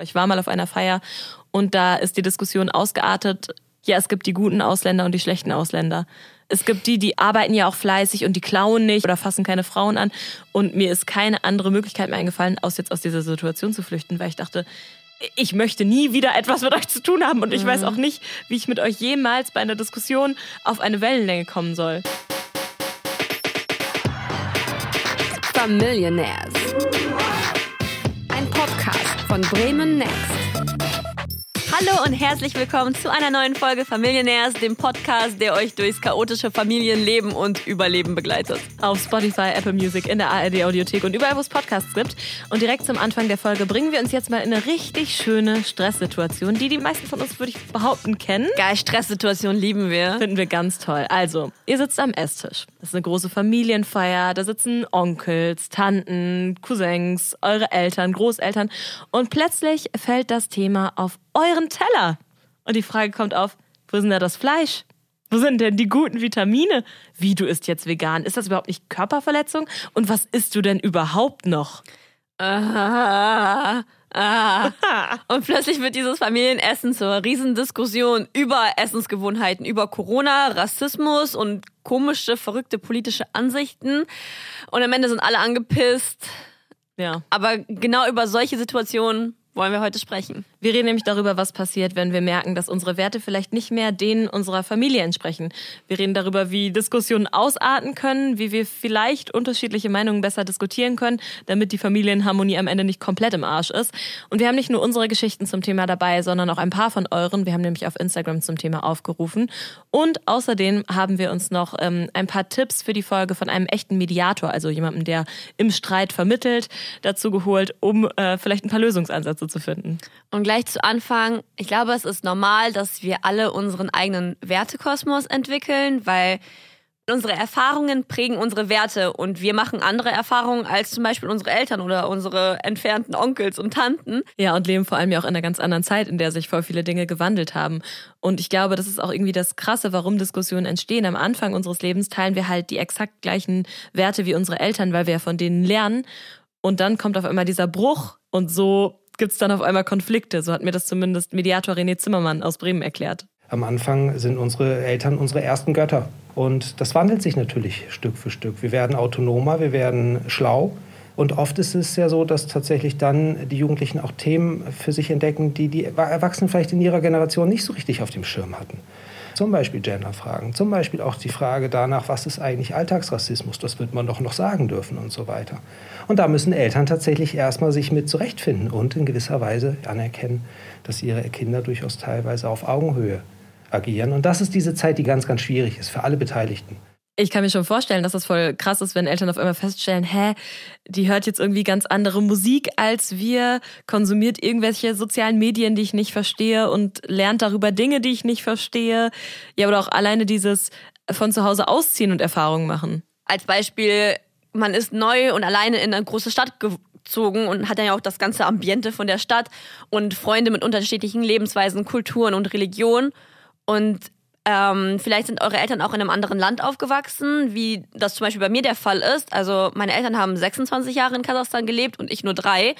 Ich war mal auf einer Feier und da ist die Diskussion ausgeartet. Ja, es gibt die guten Ausländer und die schlechten Ausländer. Es gibt die, die arbeiten ja auch fleißig und die klauen nicht oder fassen keine Frauen an. Und mir ist keine andere Möglichkeit mehr eingefallen, als jetzt aus dieser Situation zu flüchten, weil ich dachte, ich möchte nie wieder etwas mit euch zu tun haben und ich weiß auch nicht, wie ich mit euch jemals bei einer Diskussion auf eine Wellenlänge kommen soll. Famillionaires. Ein Podcast von Bremen Next. Hallo und herzlich willkommen zu einer neuen Folge Famillionaires, dem Podcast, der euch durchs chaotische Familienleben und Überleben begleitet. Auf Spotify, Apple Music, in der ARD Audiothek und überall, wo es Podcasts gibt. Und direkt zum Anfang der Folge bringen wir uns jetzt mal in eine richtig schöne Stresssituation, die meisten von uns, würde ich behaupten, kennen. Geil, Stresssituationen lieben wir. Finden wir ganz toll. Also, ihr sitzt am Esstisch. Das ist eine große Familienfeier. Da sitzen Onkels, Tanten, Cousins, eure Eltern, Großeltern. Und plötzlich fällt das Thema auf euren Teller. Und die Frage kommt auf, wo ist denn da das Fleisch? Wo sind denn die guten Vitamine? Wie, du isst jetzt vegan? Ist das überhaupt nicht Körperverletzung? Und was isst du denn überhaupt noch? Und plötzlich wird dieses Familienessen zur Riesendiskussion über Essensgewohnheiten, über Corona, Rassismus und komische, verrückte politische Ansichten. Und am Ende sind alle angepisst. Ja. Aber genau über solche Situationen wollen wir heute sprechen. Wir reden nämlich darüber, was passiert, wenn wir merken, dass unsere Werte vielleicht nicht mehr denen unserer Familie entsprechen. Wir reden darüber, wie Diskussionen ausarten können, wie wir vielleicht unterschiedliche Meinungen besser diskutieren können, damit die Familienharmonie am Ende nicht komplett im Arsch ist. Und wir haben nicht nur unsere Geschichten zum Thema dabei, sondern auch ein paar von euren. Wir haben nämlich auf Instagram zum Thema aufgerufen. Und außerdem haben wir uns noch ein paar Tipps für die Folge von einem echten Mediator, also jemandem, der im Streit vermittelt, dazu geholt, um vielleicht ein paar Lösungsansätze zu finden. Und gleich zu Anfang, ich glaube, es ist normal, dass wir alle unseren eigenen Wertekosmos entwickeln, weil unsere Erfahrungen prägen unsere Werte und wir machen andere Erfahrungen als zum Beispiel unsere Eltern oder unsere entfernten Onkels und Tanten. Ja, und leben vor allem ja auch in einer ganz anderen Zeit, in der sich voll viele Dinge gewandelt haben. Und ich glaube, das ist auch irgendwie das Krasse, warum Diskussionen entstehen. Am Anfang unseres Lebens teilen wir halt die exakt gleichen Werte wie unsere Eltern, weil wir ja von denen lernen. Und dann kommt auf einmal dieser Bruch und so gibt es dann auf einmal Konflikte. So hat mir das zumindest Mediator René Zimmermann aus Bremen erklärt. Am Anfang sind unsere Eltern unsere ersten Götter. Und das wandelt sich natürlich Stück für Stück. Wir werden autonomer, wir werden schlau. Und oft ist es ja so, dass tatsächlich dann die Jugendlichen auch Themen für sich entdecken, die die Erwachsenen vielleicht in ihrer Generation nicht so richtig auf dem Schirm hatten. Zum Beispiel Genderfragen, zum Beispiel auch die Frage danach, was ist eigentlich Alltagsrassismus, das wird man doch noch sagen dürfen und so weiter. Und da müssen Eltern tatsächlich erstmal sich mit zurechtfinden und in gewisser Weise anerkennen, dass ihre Kinder durchaus teilweise auf Augenhöhe agieren. Und das ist diese Zeit, die ganz, ganz schwierig ist für alle Beteiligten. Ich kann mir schon vorstellen, dass das voll krass ist, wenn Eltern auf einmal feststellen, die hört jetzt irgendwie ganz andere Musik als wir, konsumiert irgendwelche sozialen Medien, die ich nicht verstehe und lernt darüber Dinge, die ich nicht verstehe. Ja, oder auch alleine dieses von zu Hause ausziehen und Erfahrungen machen. Als Beispiel, man ist neu und alleine in eine große Stadt gezogen und hat dann ja auch das ganze Ambiente von der Stadt und Freunde mit unterschiedlichen Lebensweisen, Kulturen und Religionen und vielleicht sind eure Eltern auch in einem anderen Land aufgewachsen, wie das zum Beispiel bei mir der Fall ist. Also meine Eltern haben 26 Jahre in Kasachstan gelebt und ich nur 3.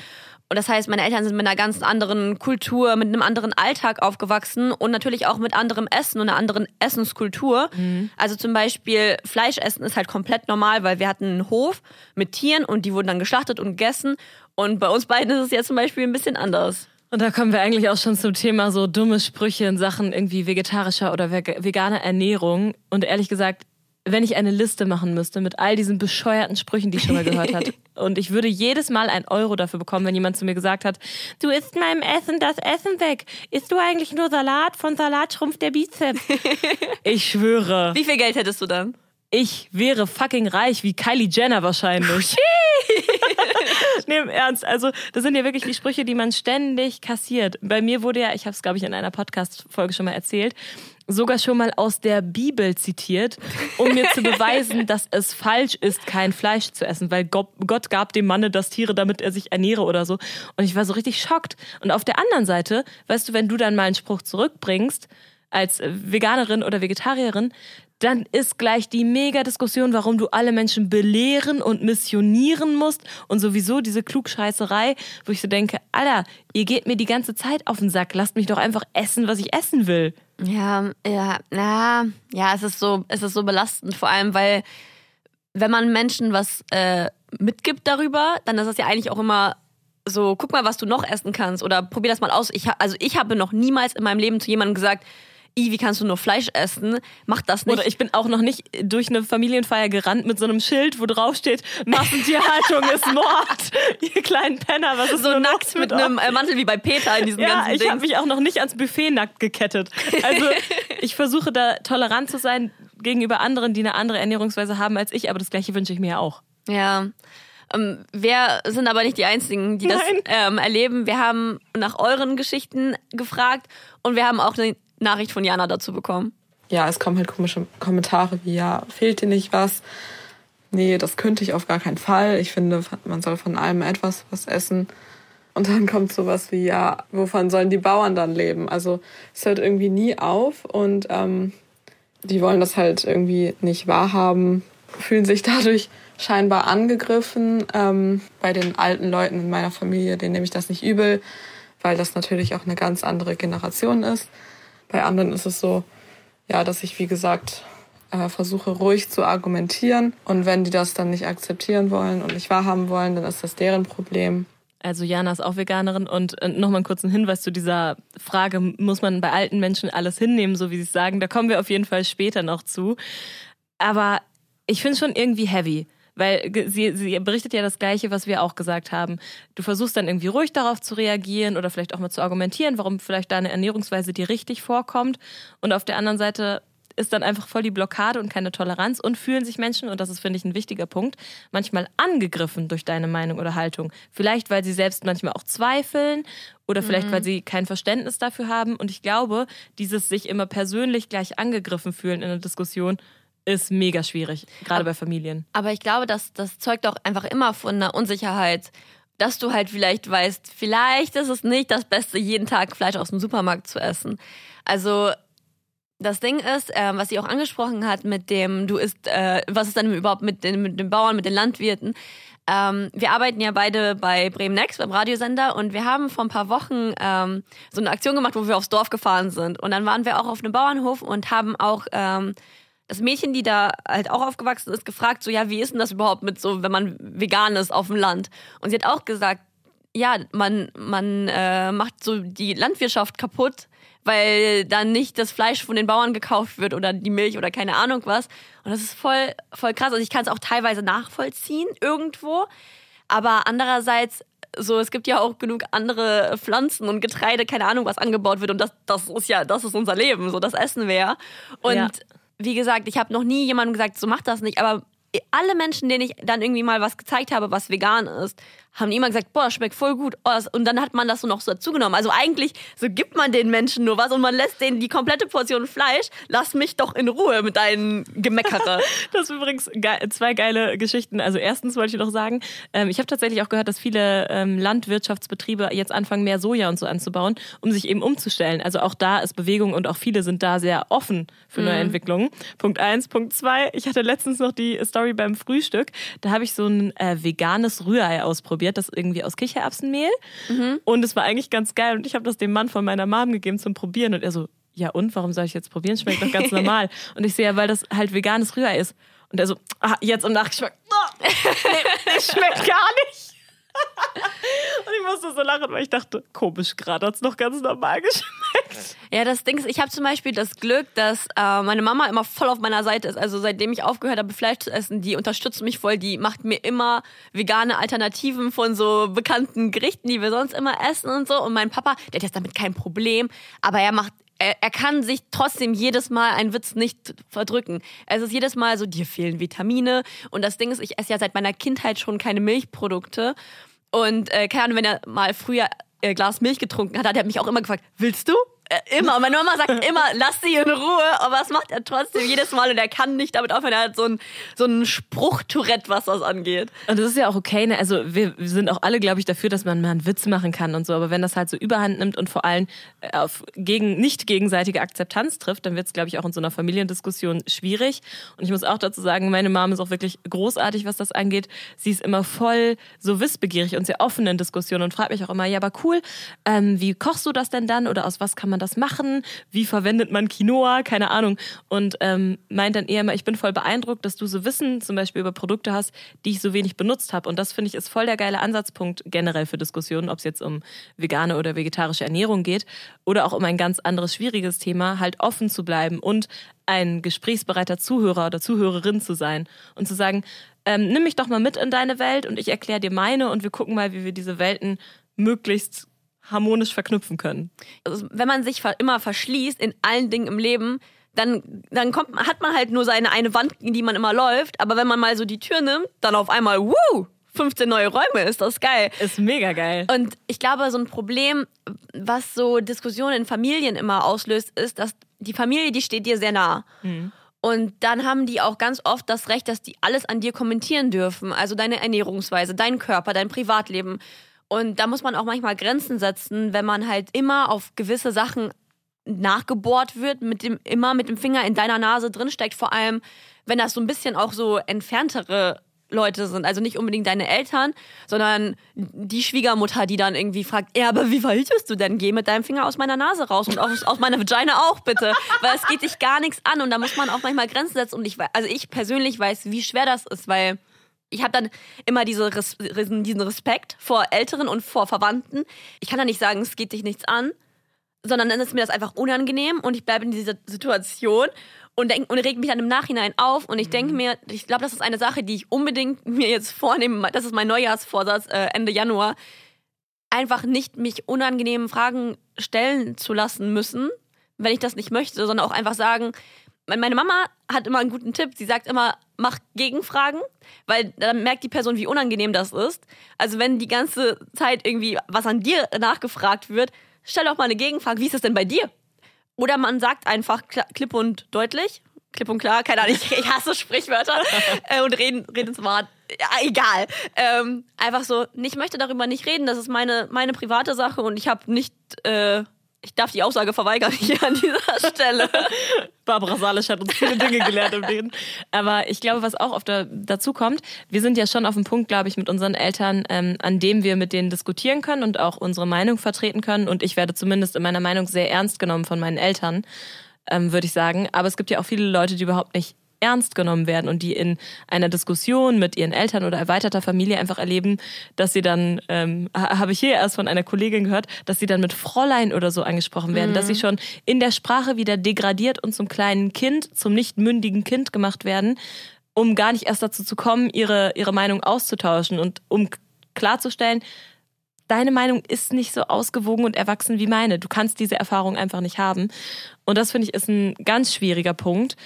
Und das heißt, meine Eltern sind mit einer ganz anderen Kultur, mit einem anderen Alltag aufgewachsen und natürlich auch mit anderem Essen und einer anderen Essenskultur. Mhm. Also zum Beispiel Fleischessen ist halt komplett normal, weil wir hatten einen Hof mit Tieren und die wurden dann geschlachtet und gegessen. Und bei uns beiden ist es jetzt zum Beispiel ein bisschen anders. Und da kommen wir eigentlich auch schon zum Thema so dumme Sprüche in Sachen irgendwie vegetarischer oder veganer Ernährung. Und ehrlich gesagt, wenn ich eine Liste machen müsste mit all diesen bescheuerten Sprüchen, die ich schon mal gehört habe, und ich würde jedes Mal 1 Euro dafür bekommen, wenn jemand zu mir gesagt hat, du isst meinem Essen das Essen weg. Isst du eigentlich nur Salat? Von Salat schrumpft der Bizeps. Ich schwöre. Wie viel Geld hättest du dann? Ich wäre fucking reich wie Kylie Jenner wahrscheinlich. Nee, im Ernst. Also das sind ja wirklich die Sprüche, die man ständig kassiert. Bei mir wurde ja, ich habe es glaube ich in einer Podcast-Folge schon mal erzählt, sogar schon mal aus der Bibel zitiert, um mir zu beweisen, dass es falsch ist, kein Fleisch zu essen, weil Gott gab dem Manne das Tiere, damit er sich ernähre oder so. Und ich war so richtig schockt. Und auf der anderen Seite, weißt du, wenn du dann mal einen Spruch zurückbringst, als Veganerin oder Vegetarierin, dann ist gleich die Mega-Diskussion, warum du alle Menschen belehren und missionieren musst und sowieso diese Klugscheißerei, wo ich so denke, Alter, ihr geht mir die ganze Zeit auf den Sack, lasst mich doch einfach essen, was ich essen will. Ja, es ist so belastend, vor allem, weil wenn man Menschen was mitgibt darüber, dann ist das ja eigentlich auch immer so, guck mal, was du noch essen kannst oder probier das mal aus. Ich habe noch niemals in meinem Leben zu jemandem gesagt, wie kannst du nur Fleisch essen? Mach das nicht. Oder ich bin auch noch nicht durch eine Familienfeier gerannt mit so einem Schild, wo drauf steht, Massentierhaltung ist Mord. Ihr kleinen Penner, was ist so nackt mit einem Mantel wie bei Peter in diesem ganzen Ding. Ja, ich habe mich auch noch nicht ans Buffet nackt gekettet. Also ich versuche da tolerant zu sein gegenüber anderen, die eine andere Ernährungsweise haben als ich, aber das Gleiche wünsche ich mir ja auch. Ja. Wir sind aber nicht die Einzigen, die das erleben. Wir haben nach euren Geschichten gefragt und wir haben auch eine Nachricht von Jana dazu bekommen. Ja, es kommen halt komische Kommentare wie, ja, fehlt dir nicht was? Nee, das könnte ich auf gar keinen Fall. Ich finde, man soll von allem etwas was essen. Und dann kommt sowas wie, ja, wovon sollen die Bauern dann leben? Also es hört irgendwie nie auf und die wollen das halt irgendwie nicht wahrhaben, fühlen sich dadurch scheinbar angegriffen. Bei den alten Leuten in meiner Familie, denen nehme ich das nicht übel, weil das natürlich auch eine ganz andere Generation ist. Bei anderen ist es so, ja, dass ich, wie gesagt, versuche, ruhig zu argumentieren. Und wenn die das dann nicht akzeptieren wollen und nicht wahrhaben wollen, dann ist das deren Problem. Also Jana ist auch Veganerin und nochmal einen kurzen Hinweis zu dieser Frage, muss man bei alten Menschen alles hinnehmen, so wie sie es sagen? Da kommen wir auf jeden Fall später noch zu. Aber ich finde es schon irgendwie heavy. Weil sie berichtet ja das Gleiche, was wir auch gesagt haben. Du versuchst dann irgendwie ruhig darauf zu reagieren oder vielleicht auch mal zu argumentieren, warum vielleicht deine Ernährungsweise dir richtig vorkommt. Und auf der anderen Seite ist dann einfach voll die Blockade und keine Toleranz und fühlen sich Menschen, und das ist, finde ich, ein wichtiger Punkt, manchmal angegriffen durch deine Meinung oder Haltung. Vielleicht, weil sie selbst manchmal auch zweifeln oder vielleicht, weil sie kein Verständnis dafür haben. Und ich glaube, dieses sich immer persönlich gleich angegriffen fühlen in einer Diskussion ist mega schwierig, gerade bei Familien. Aber ich glaube, das zeugt auch einfach immer von einer Unsicherheit, dass du halt vielleicht weißt, vielleicht ist es nicht das Beste, jeden Tag Fleisch aus dem Supermarkt zu essen. Also das Ding ist, was sie auch angesprochen hat mit dem, du isst, was ist denn überhaupt mit den Bauern, mit den Landwirten? Wir arbeiten ja beide bei Bremen Next, beim Radiosender, und wir haben vor ein paar Wochen so eine Aktion gemacht, wo wir aufs Dorf gefahren sind. Und dann waren wir auch auf einem Bauernhof und haben auch das Mädchen, die da halt auch aufgewachsen ist, gefragt, so, ja, wie ist denn das überhaupt mit so, wenn man vegan ist auf dem Land? Und sie hat auch gesagt, ja, man macht so die Landwirtschaft kaputt, weil dann nicht das Fleisch von den Bauern gekauft wird oder die Milch oder keine Ahnung was. Und das ist voll krass. Also ich kann es auch teilweise nachvollziehen irgendwo, aber andererseits, so, es gibt ja auch genug andere Pflanzen und Getreide, keine Ahnung was angebaut wird, und das ist unser Leben, so, das essen wir ja. Und ja. Wie gesagt, ich habe noch nie jemandem gesagt, so mach das nicht. Aber alle Menschen, denen ich dann irgendwie mal was gezeigt habe, was vegan ist, haben immer gesagt, boah, das schmeckt voll gut. Und dann hat man das so noch so dazugenommen. Also eigentlich, so gibt man den Menschen nur was und man lässt denen die komplette Portion Fleisch. Lass mich doch in Ruhe mit deinen Gemeckere. Das ist übrigens zwei geile Geschichten. Also erstens wollte ich noch sagen, ich habe tatsächlich auch gehört, dass viele Landwirtschaftsbetriebe jetzt anfangen, mehr Soja und so anzubauen, um sich eben umzustellen. Also auch da ist Bewegung und auch viele sind da sehr offen für neue Entwicklungen. Punkt 1. Punkt 2, ich hatte letztens noch die Story beim Frühstück. Da habe ich so ein veganes Rührei ausprobiert. Das irgendwie aus Kichererbsenmehl und es war eigentlich ganz geil und ich habe das dem Mann von meiner Mom gegeben zum Probieren und er so, ja und, warum soll ich jetzt probieren, schmeckt doch ganz normal und ich so, ja, weil das halt veganes Rührei ist und er so, jetzt im Nachgeschmack, das schmeckt gar nicht und ich musste so lachen, weil ich dachte, komisch, gerade hat es noch ganz normal geschmeckt. Ja, das Ding ist, ich habe zum Beispiel das Glück, dass meine Mama immer voll auf meiner Seite ist. Also seitdem ich aufgehört habe, Fleisch zu essen, die unterstützt mich voll. Die macht mir immer vegane Alternativen von so bekannten Gerichten, die wir sonst immer essen und so. Und mein Papa, der hat jetzt damit kein Problem, aber er kann sich trotzdem jedes Mal einen Witz nicht verdrücken. Es ist jedes Mal so, dir fehlen Vitamine. Und das Ding ist, ich esse ja seit meiner Kindheit schon keine Milchprodukte. Und keine Ahnung, wenn er mal früher Glas Milch getrunken hat, hat er mich auch immer gefragt, willst du? Immer. Meine Mama sagt immer, lass sie in Ruhe. Aber das macht er trotzdem jedes Mal. Und er kann nicht damit aufhören. Er hat so einen Spruch-Tourette, was das angeht. Und das ist ja auch okay. Ne? Also wir sind auch alle, glaube ich, dafür, dass man mal einen Witz machen kann und so. Aber wenn das halt so überhand nimmt und vor allem auf nicht gegenseitige Akzeptanz trifft, dann wird es, glaube ich, auch in so einer Familiendiskussion schwierig. Und ich muss auch dazu sagen, meine Mom ist auch wirklich großartig, was das angeht. Sie ist immer voll so wissbegierig und sehr offen in Diskussionen und fragt mich auch immer, ja, aber cool, wie kochst du das denn dann? Oder aus was kann man das machen? Wie verwendet man Quinoa? Keine Ahnung. Und meint dann eher mal, ich bin voll beeindruckt, dass du so Wissen zum Beispiel über Produkte hast, die ich so wenig benutzt habe. Und das, finde ich, ist voll der geile Ansatzpunkt generell für Diskussionen, ob es jetzt um vegane oder vegetarische Ernährung geht oder auch um ein ganz anderes, schwieriges Thema, halt offen zu bleiben und ein gesprächsbereiter Zuhörer oder Zuhörerin zu sein und zu sagen, nimm mich doch mal mit in deine Welt und ich erkläre dir meine und wir gucken mal, wie wir diese Welten möglichst harmonisch verknüpfen können. Also, wenn man sich immer verschließt in allen Dingen im Leben, dann hat man halt nur seine eine Wand, in die man immer läuft, aber wenn man mal so die Tür nimmt, dann auf einmal, 15 neue Räume, ist das geil. Ist mega geil. Und ich glaube, so ein Problem, was so Diskussionen in Familien immer auslöst, ist, dass die Familie, die steht dir sehr nah. Mhm. Und dann haben die auch ganz oft das Recht, dass die alles an dir kommentieren dürfen. Also deine Ernährungsweise, dein Körper, dein Privatleben. Und da muss man auch manchmal Grenzen setzen, wenn man halt immer auf gewisse Sachen nachgebohrt wird, immer mit dem Finger in deiner Nase drinsteckt. Vor allem, wenn das so ein bisschen auch so entferntere Leute sind. Also nicht unbedingt deine Eltern, sondern die Schwiegermutter, die dann irgendwie fragt, ja, aber wie verhütest du denn? Geh mit deinem Finger aus meiner Nase raus und aus meiner Vagina auch bitte. Weil es geht dich gar nichts an und da muss man auch manchmal Grenzen setzen. Und ich persönlich weiß, wie schwer das ist, weil ich habe dann immer diesen Respekt vor Älteren und vor Verwandten. Ich kann da nicht sagen, es geht dich nichts an, sondern dann ist mir das einfach unangenehm und ich bleibe in dieser Situation und regt mich dann im Nachhinein auf. Und ich denke mir, ich glaube, das ist eine Sache, die ich unbedingt mir jetzt vornehme. Das ist mein Neujahrsvorsatz, Ende Januar. Einfach nicht mich unangenehmen Fragen stellen zu lassen müssen, wenn ich das nicht möchte, sondern auch einfach sagen, meine Mama hat immer einen guten Tipp. Sie sagt immer, mach Gegenfragen, weil dann merkt die Person, wie unangenehm das ist. Also wenn die ganze Zeit irgendwie was an dir nachgefragt wird, stell doch mal eine Gegenfrage, wie ist das denn bei dir? Oder man sagt einfach klipp und klar, keine Ahnung, ich hasse Sprichwörter und reden ins Wort, ja, egal. Einfach so, ich möchte darüber nicht reden, das ist meine private Sache und ich habe nicht, ich darf die Aussage verweigern hier an dieser Stelle. Barbara Salisch hat uns viele Dinge gelernt im Reden. Aber ich glaube, was auch oft dazu kommt, wir sind ja schon auf dem Punkt, glaube ich, mit unseren Eltern, an dem wir mit denen diskutieren können und auch unsere Meinung vertreten können. Und ich werde zumindest in meiner Meinung sehr ernst genommen von meinen Eltern, würde ich sagen. Aber es gibt ja auch viele Leute, die überhaupt nicht ernst genommen werden und die in einer Diskussion mit ihren Eltern oder erweiterter Familie einfach erleben, dass sie dann, habe ich hier erst von einer Kollegin gehört, dass sie dann mit Fräulein oder so angesprochen werden, dass sie schon in der Sprache wieder degradiert und zum kleinen Kind, zum nicht mündigen Kind gemacht werden, um gar nicht erst dazu zu kommen, ihre Meinung auszutauschen und um klarzustellen, deine Meinung ist nicht so ausgewogen und erwachsen wie meine. Du kannst diese Erfahrung einfach nicht haben. Und das, finde ich, ist ein ganz schwieriger Punkt.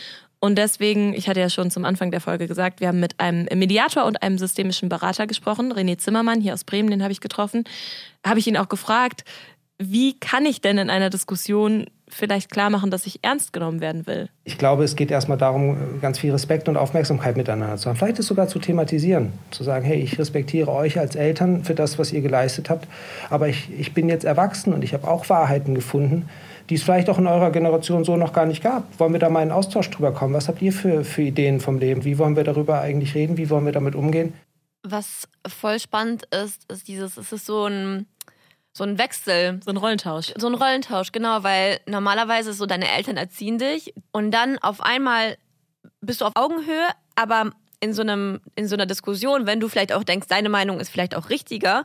Und deswegen, ich hatte ja schon zum Anfang der Folge gesagt, wir haben mit einem Mediator und einem systemischen Berater gesprochen, René Zimmermann, hier aus Bremen, den habe ich getroffen. Habe ich ihn auch gefragt, wie kann ich denn in einer Diskussion vielleicht klar machen, dass ich ernst genommen werden will? Ich glaube, es geht erstmal darum, ganz viel Respekt und Aufmerksamkeit miteinander zu haben. Vielleicht ist sogar zu thematisieren, zu sagen, hey, ich respektiere euch als Eltern für das, was ihr geleistet habt, aber ich bin jetzt erwachsen und ich habe auch Wahrheiten gefunden, die es vielleicht auch in eurer Generation so noch gar nicht gab. Wollen wir da mal in Austausch drüber kommen? Was habt ihr für Ideen vom Leben? Wie wollen wir darüber eigentlich reden? Wie wollen wir damit umgehen? Was voll spannend ist, ist es ist so ein Wechsel. So ein Rollentausch. So ein Rollentausch, genau, weil normalerweise ist so, deine Eltern erziehen dich und dann auf einmal bist du auf Augenhöhe, aber in so einer Diskussion, wenn du vielleicht auch denkst, deine Meinung ist vielleicht auch richtiger,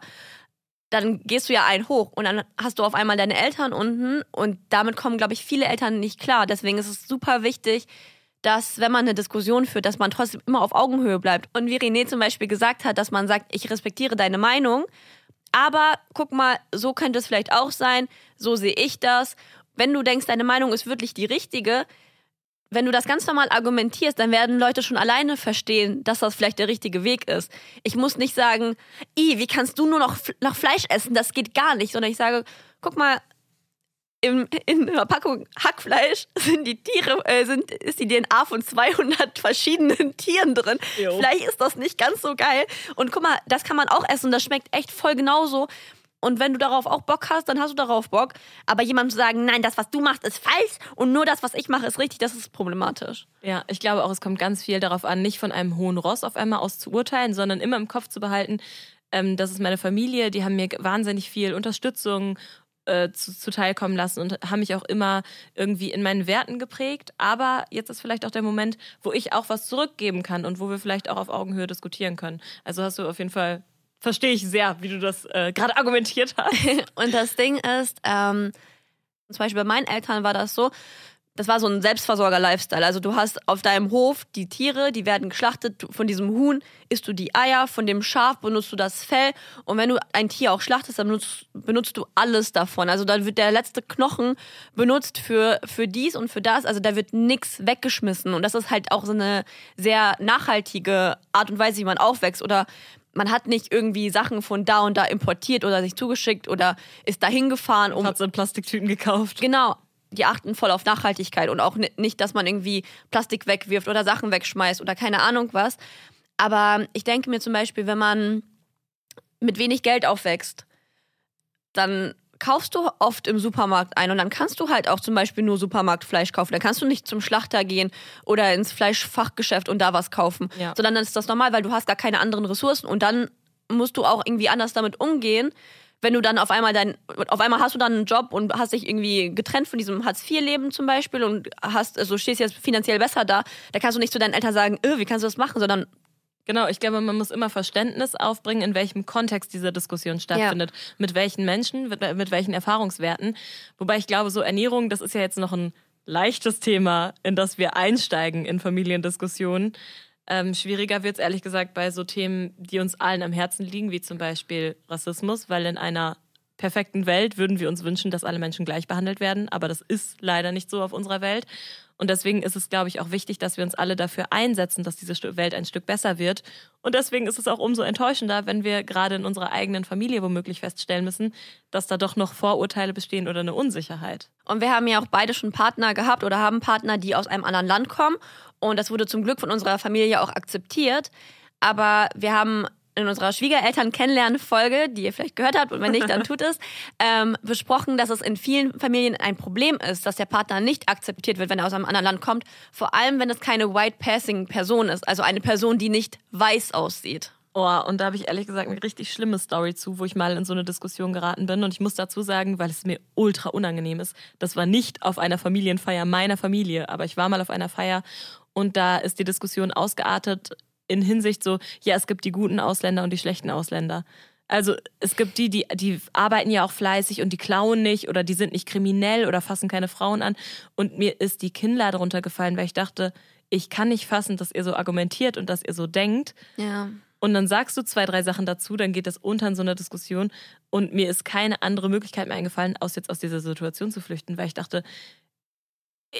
dann gehst du ja einen hoch und dann hast du auf einmal deine Eltern unten und damit kommen, glaube ich, viele Eltern nicht klar. Deswegen ist es super wichtig, dass, wenn man eine Diskussion führt, dass man trotzdem immer auf Augenhöhe bleibt. Und wie René zum Beispiel gesagt hat, dass man sagt, ich respektiere deine Meinung, aber guck mal, so könnte es vielleicht auch sein, so sehe ich das. Wenn du denkst, deine Meinung ist wirklich die richtige, wenn du das ganz normal argumentierst, dann werden Leute schon alleine verstehen, dass das vielleicht der richtige Weg ist. Ich muss nicht sagen, wie kannst du nur noch Fleisch essen? Das geht gar nicht. Sondern ich sage, guck mal, in einer Packung Hackfleisch ist die DNA von 200 verschiedenen Tieren drin. Jo. Vielleicht ist das nicht ganz so geil. Und guck mal, das kann man auch essen. Das schmeckt echt voll genauso. Und wenn du darauf auch Bock hast, dann hast du darauf Bock. Aber jemandem zu sagen, nein, das, was du machst, ist falsch und nur das, was ich mache, ist richtig, das ist problematisch. Ja, ich glaube auch, es kommt ganz viel darauf an, nicht von einem hohen Ross auf einmal aus zu urteilen, sondern immer im Kopf zu behalten, das ist meine Familie, die haben mir wahnsinnig viel Unterstützung zuteilkommen lassen und haben mich auch immer irgendwie in meinen Werten geprägt. Aber jetzt ist vielleicht auch der Moment, wo ich auch was zurückgeben kann und wo wir vielleicht auch auf Augenhöhe diskutieren können. Also hast du auf jeden Fall... Verstehe ich sehr, wie du das gerade argumentiert hast. Und das Ding ist, zum Beispiel bei meinen Eltern war das so, das war so ein Selbstversorger-Lifestyle. Also du hast auf deinem Hof die Tiere, die werden geschlachtet. Von diesem Huhn isst du die Eier, von dem Schaf benutzt du das Fell. Und wenn du ein Tier auch schlachtest, dann benutzt du alles davon. Also dann wird der letzte Knochen benutzt für dies und für das. Also da wird nichts weggeschmissen. Und das ist halt auch so eine sehr nachhaltige Art und Weise, wie man aufwächst. Oder man hat nicht irgendwie Sachen von da und da importiert oder sich zugeschickt oder ist dahin gefahren. Und hat so Plastiktüten gekauft. Genau. Die achten voll auf Nachhaltigkeit und auch nicht, dass man irgendwie Plastik wegwirft oder Sachen wegschmeißt oder keine Ahnung was. Aber ich denke mir zum Beispiel, wenn man mit wenig Geld aufwächst, dann kaufst du oft im Supermarkt ein und dann kannst du halt auch zum Beispiel nur Supermarktfleisch kaufen. Dann kannst du nicht zum Schlachter gehen oder ins Fleischfachgeschäft und da was kaufen. Ja. Sondern dann ist das normal, weil du hast gar keine anderen Ressourcen und dann musst du auch irgendwie anders damit umgehen, wenn du dann auf einmal hast du dann einen Job und hast dich irgendwie getrennt von diesem Hartz-IV-Leben zum Beispiel und stehst jetzt finanziell besser da, da kannst du nicht zu deinen Eltern sagen, wie kannst du das machen, sondern genau, ich glaube, man muss immer Verständnis aufbringen, in welchem Kontext diese Diskussion stattfindet. Ja. Mit welchen Menschen, mit welchen Erfahrungswerten. Wobei ich glaube, so Ernährung, das ist ja jetzt noch ein leichtes Thema, in das wir einsteigen in Familiendiskussionen. Schwieriger wird es ehrlich gesagt bei so Themen, die uns allen am Herzen liegen, wie zum Beispiel Rassismus, weil in einer perfekten Welt würden wir uns wünschen, dass alle Menschen gleich behandelt werden. Aber das ist leider nicht so auf unserer Welt. Und deswegen ist es, glaube ich, auch wichtig, dass wir uns alle dafür einsetzen, dass diese Welt ein Stück besser wird. Und deswegen ist es auch umso enttäuschender, wenn wir gerade in unserer eigenen Familie womöglich feststellen müssen, dass da doch noch Vorurteile bestehen oder eine Unsicherheit. Und wir haben ja auch beide schon Partner gehabt oder haben Partner, die aus einem anderen Land kommen. Und das wurde zum Glück von unserer Familie auch akzeptiert. Aber wir haben in unserer Schwiegereltern-Kennenlernen-Folge, die ihr vielleicht gehört habt und wenn nicht, dann tut es, besprochen, dass es in vielen Familien ein Problem ist, dass der Partner nicht akzeptiert wird, wenn er aus einem anderen Land kommt. Vor allem, wenn es keine White-Passing-Person ist, also eine Person, die nicht weiß aussieht. Oh, und da habe ich ehrlich gesagt eine richtig schlimme Story zu, wo ich mal in so eine Diskussion geraten bin. Und ich muss dazu sagen, weil es mir ultra unangenehm ist, das war nicht auf einer Familienfeier meiner Familie, aber ich war mal auf einer Feier und da ist die Diskussion ausgeartet, in Hinsicht so, ja, es gibt die guten Ausländer und die schlechten Ausländer. Also es gibt die arbeiten ja auch fleißig und die klauen nicht oder die sind nicht kriminell oder fassen keine Frauen an. Und mir ist die Kinnlade runtergefallen, weil ich dachte, ich kann nicht fassen, dass ihr so argumentiert und dass ihr so denkt. Ja. Und dann sagst du 2, 3 Sachen dazu, dann geht das unter in so einer Diskussion. Und mir ist keine andere Möglichkeit mehr eingefallen, als jetzt aus dieser Situation zu flüchten, weil ich dachte,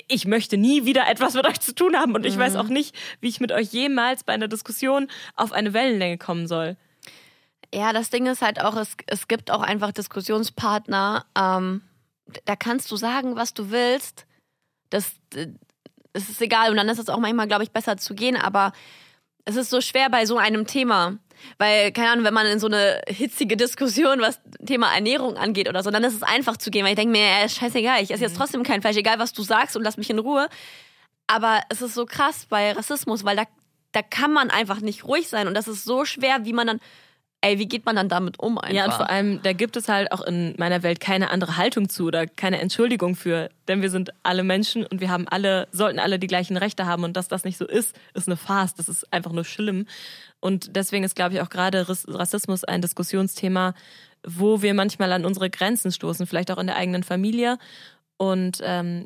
ich möchte nie wieder etwas mit euch zu tun haben und ich weiß auch nicht, wie ich mit euch jemals bei einer Diskussion auf eine Wellenlänge kommen soll. Ja, das Ding ist halt auch, es gibt auch einfach Diskussionspartner, da kannst du sagen, was du willst, das ist egal und dann ist es auch manchmal, glaube ich, besser zu gehen, aber es ist so schwer bei so einem Thema. Weil, keine Ahnung, wenn man in so eine hitzige Diskussion, was Thema Ernährung angeht oder so, dann ist es einfach zu gehen, weil ich denke mir, scheißegal, ich esse jetzt trotzdem kein Fleisch, egal was du sagst und lass mich in Ruhe. Aber es ist so krass bei Rassismus, weil da kann man einfach nicht ruhig sein und das ist so schwer, wie geht man dann damit um einfach? Ja, und vor allem, da gibt es halt auch in meiner Welt keine andere Haltung zu oder keine Entschuldigung für, denn wir sind alle Menschen und wir haben sollten alle die gleichen Rechte haben und dass das nicht so ist, ist eine Farce, das ist einfach nur schlimm. Und deswegen ist, glaube ich, auch gerade Rassismus ein Diskussionsthema, wo wir manchmal an unsere Grenzen stoßen, vielleicht auch in der eigenen Familie. Und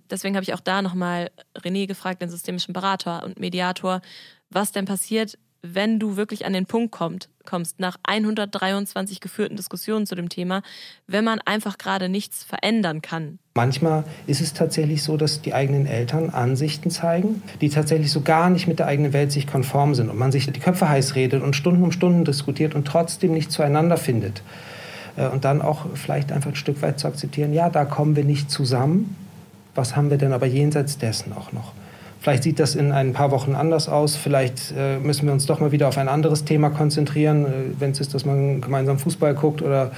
deswegen habe ich auch da nochmal René gefragt, den systemischen Berater und Mediator, was denn passiert, wenn du wirklich an den Punkt kommst, nach 123 geführten Diskussionen zu dem Thema, wenn man einfach gerade nichts verändern kann. Manchmal ist es tatsächlich so, dass die eigenen Eltern Ansichten zeigen, die tatsächlich so gar nicht mit der eigenen Welt sich konform sind und man sich die Köpfe heiß redet und Stunden um Stunden diskutiert und trotzdem nicht zueinander findet. und dann auch vielleicht einfach ein Stück weit zu akzeptieren, ja, da kommen wir nicht zusammen, was haben wir denn aber jenseits dessen auch noch? Vielleicht sieht das in ein paar Wochen anders aus, vielleicht müssen wir uns doch mal wieder auf ein anderes Thema konzentrieren, wenn es ist, dass man gemeinsam Fußball guckt oder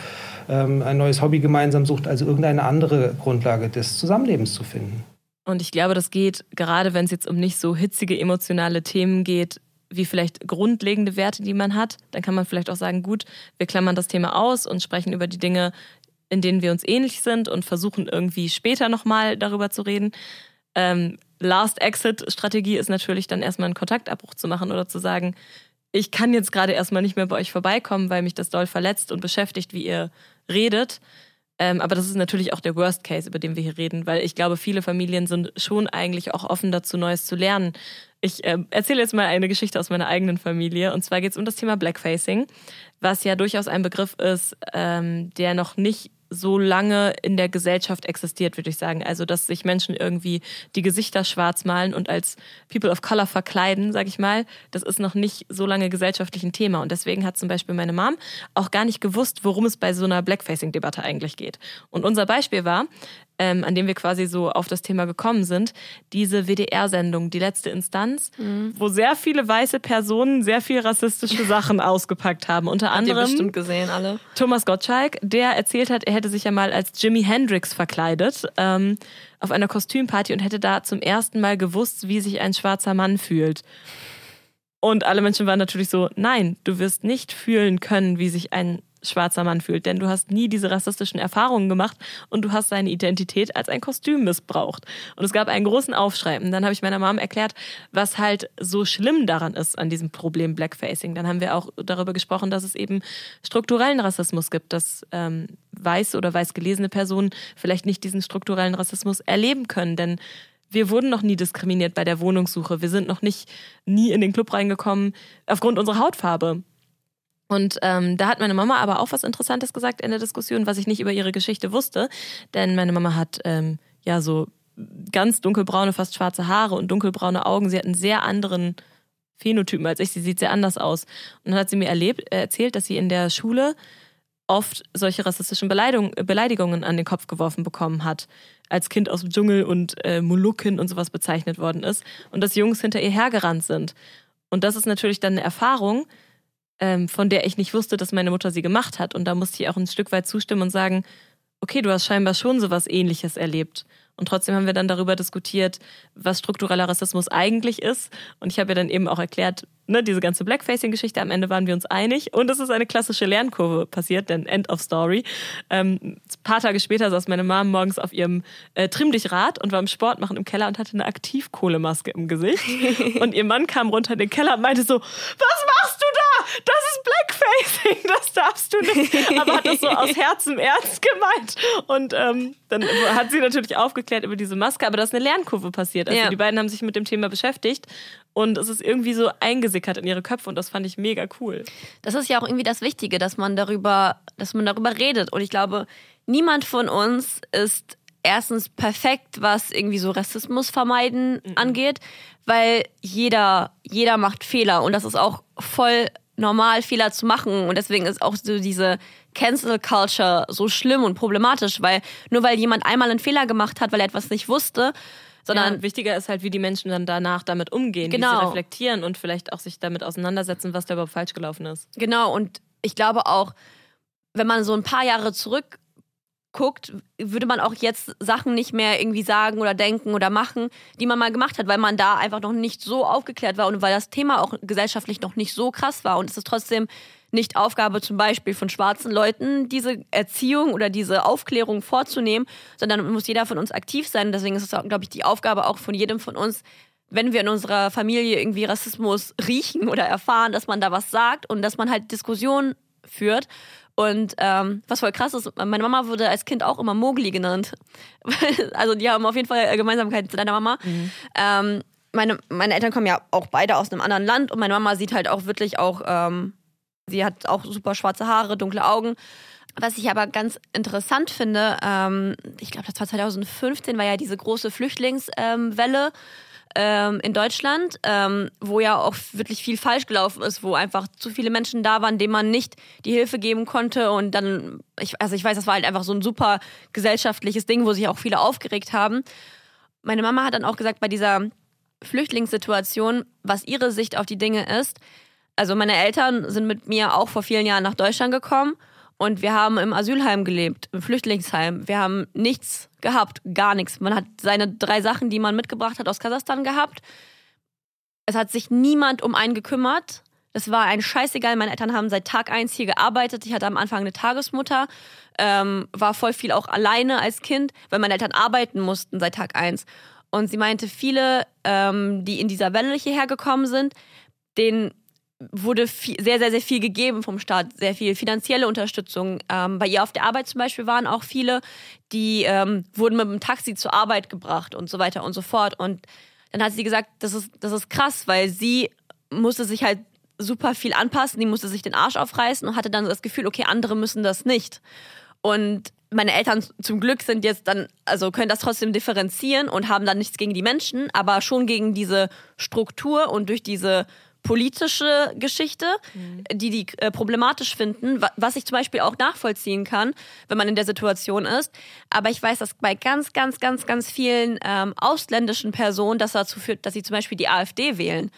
ein neues Hobby gemeinsam sucht, also irgendeine andere Grundlage des Zusammenlebens zu finden. Und ich glaube, das geht, gerade wenn es jetzt um nicht so hitzige emotionale Themen geht, wie vielleicht grundlegende Werte, die man hat, dann kann man vielleicht auch sagen, gut, wir klammern das Thema aus und sprechen über die Dinge, in denen wir uns ähnlich sind und versuchen irgendwie später nochmal darüber zu reden. Last-Exit-Strategie ist natürlich dann erstmal einen Kontaktabbruch zu machen oder zu sagen, ich kann jetzt gerade erstmal nicht mehr bei euch vorbeikommen, weil mich das doll verletzt und beschäftigt, wie ihr redet. Aber das ist natürlich auch der Worst Case, über den wir hier reden, weil ich glaube, viele Familien sind schon eigentlich auch offen dazu, Neues zu lernen. Ich erzähle jetzt mal eine Geschichte aus meiner eigenen Familie. Und zwar geht es um das Thema Blackfacing, was ja durchaus ein Begriff ist, der noch nicht so lange in der Gesellschaft existiert, würde ich sagen. Also, dass sich Menschen irgendwie die Gesichter schwarz malen und als People of Color verkleiden, sage ich mal, das ist noch nicht so lange gesellschaftlich ein Thema. Und deswegen hat zum Beispiel meine Mom auch gar nicht gewusst, worum es bei so einer Blackfacing-Debatte eigentlich geht. Und unser Beispiel war, an dem wir quasi so auf das Thema gekommen sind, diese WDR-Sendung, Die Letzte Instanz, wo sehr viele weiße Personen sehr viel rassistische Sachen ausgepackt haben. Unter anderem, habt ihr bestimmt gesehen, alle. Thomas Gottschalk, der erzählt hat, er hätte sich ja mal als Jimi Hendrix verkleidet auf einer Kostümparty und hätte da zum ersten Mal gewusst, wie sich ein schwarzer Mann fühlt. Und alle Menschen waren natürlich so, nein, du wirst nicht fühlen können, wie sich ein schwarzer Mann fühlt, denn du hast nie diese rassistischen Erfahrungen gemacht und du hast seine Identität als ein Kostüm missbraucht. Und es gab einen großen Aufschrei. Und dann habe ich meiner Mom erklärt, was halt so schlimm daran ist, an diesem Problem Blackfacing. Dann haben wir auch darüber gesprochen, dass es eben strukturellen Rassismus gibt, dass weiße oder weiß gelesene Personen vielleicht nicht diesen strukturellen Rassismus erleben können, denn wir wurden noch nie diskriminiert bei der Wohnungssuche. Wir sind noch nie in den Club reingekommen aufgrund unserer Hautfarbe. Und da hat meine Mama aber auch was Interessantes gesagt in der Diskussion, was ich nicht über ihre Geschichte wusste. Denn meine Mama hat so ganz dunkelbraune, fast schwarze Haare und dunkelbraune Augen. Sie hat einen sehr anderen Phänotypen als ich. Sie sieht sehr anders aus. Und dann hat sie mir erzählt, dass sie in der Schule oft solche rassistischen Beleidigungen an den Kopf geworfen bekommen hat, als Kind aus dem Dschungel und Molukken und sowas bezeichnet worden ist. Und dass Jungs hinter ihr hergerannt sind. Und das ist natürlich dann eine Erfahrung, von der ich nicht wusste, dass meine Mutter sie gemacht hat. Und da musste ich auch ein Stück weit zustimmen und sagen, okay, du hast scheinbar schon sowas Ähnliches erlebt. Und trotzdem haben wir dann darüber diskutiert, was struktureller Rassismus eigentlich ist. Und ich habe ja dann eben auch erklärt, diese ganze Blackfacing-Geschichte, am Ende waren wir uns einig. Und es ist eine klassische Lernkurve passiert, denn End of Story. Ein paar Tage später saß meine Mom morgens auf ihrem Trimm-dich-Rad und war im Sport machen im Keller und hatte eine Aktivkohlemaske im Gesicht. Und ihr Mann kam runter in den Keller und meinte so, was machst du da? Das ist Blackfacing, das darfst du nicht. Aber hat das so aus Herzen ernst gemeint. Und dann hat sie natürlich aufgeklärt über diese Maske, aber da ist eine Lernkurve passiert. Also Die beiden haben sich mit dem Thema beschäftigt. Und es ist irgendwie so eingesickert in ihre Köpfe und das fand ich mega cool. Das ist ja auch irgendwie das Wichtige, dass man darüber redet. Und ich glaube, niemand von uns ist erstens perfekt, was irgendwie so Rassismus vermeiden angeht, weil jeder macht Fehler und das ist auch voll normal, Fehler zu machen. Und deswegen ist auch so diese Cancel Culture so schlimm und problematisch, weil nur weil jemand einmal einen Fehler gemacht hat, weil er etwas nicht wusste, sondern wichtiger ist halt, wie die Menschen dann danach damit umgehen, wie sie reflektieren und vielleicht auch sich damit auseinandersetzen, was da überhaupt falsch gelaufen ist. Genau, und ich glaube auch, wenn man so ein paar Jahre zurückguckt, würde man auch jetzt Sachen nicht mehr irgendwie sagen oder denken oder machen, die man mal gemacht hat, weil man da einfach noch nicht so aufgeklärt war und weil das Thema auch gesellschaftlich noch nicht so krass war. Und es ist trotzdem nicht Aufgabe zum Beispiel von schwarzen Leuten, diese Erziehung oder diese Aufklärung vorzunehmen, sondern muss jeder von uns aktiv sein. Deswegen ist es, glaube ich, die Aufgabe auch von jedem von uns, wenn wir in unserer Familie irgendwie Rassismus riechen oder erfahren, dass man da was sagt und dass man halt Diskussionen führt. Und was voll krass ist, meine Mama wurde als Kind auch immer Mowgli genannt. Also die haben auf jeden Fall Gemeinsamkeiten zu deiner Mama. Meine Eltern kommen ja auch beide aus einem anderen Land und meine Mama sieht halt auch wirklich auch... Sie hat auch super schwarze Haare, dunkle Augen. Was ich aber ganz interessant finde, ich glaube, das war 2015, war ja diese große Flüchtlingswelle in Deutschland, wo ja auch wirklich viel falsch gelaufen ist, wo einfach zu viele Menschen da waren, denen man nicht die Hilfe geben konnte. Und dann, ich weiß, das war halt einfach so ein super gesellschaftliches Ding, wo sich auch viele aufgeregt haben. Meine Mama hat dann auch gesagt, bei dieser Flüchtlingssituation, was ihre Sicht auf die Dinge ist, also meine Eltern sind mit mir auch vor vielen Jahren nach Deutschland gekommen und wir haben im Asylheim gelebt, im Flüchtlingsheim. Wir haben nichts gehabt, gar nichts. Man hat seine 3 Sachen, die man mitgebracht hat, aus Kasachstan gehabt. Es hat sich niemand um einen gekümmert. Es war ein Scheißegal. Meine Eltern haben seit Tag 1 hier gearbeitet. Ich hatte am Anfang eine Tagesmutter, war voll viel auch alleine als Kind, weil meine Eltern arbeiten mussten seit Tag 1. Und sie meinte, viele, die in dieser Welle hierher gekommen sind, denen wurde viel, sehr, sehr, sehr viel gegeben vom Staat, sehr viel finanzielle Unterstützung. Bei ihr auf der Arbeit zum Beispiel waren auch viele, die wurden mit dem Taxi zur Arbeit gebracht und so weiter und so fort. Und dann hat sie gesagt, das ist krass, weil sie musste sich halt super viel anpassen, die musste sich den Arsch aufreißen und hatte dann das Gefühl, okay, andere müssen das nicht. Und meine Eltern zum Glück sind jetzt dann, also können das trotzdem differenzieren und haben dann nichts gegen die Menschen, aber schon gegen diese Struktur und durch diese politische Geschichte, die problematisch finden, was ich zum Beispiel auch nachvollziehen kann, wenn man in der Situation ist. Aber ich weiß, dass bei ganz, ganz, ganz, ganz vielen ausländischen Personen das dazu führt, dass sie zum Beispiel die AfD wählen,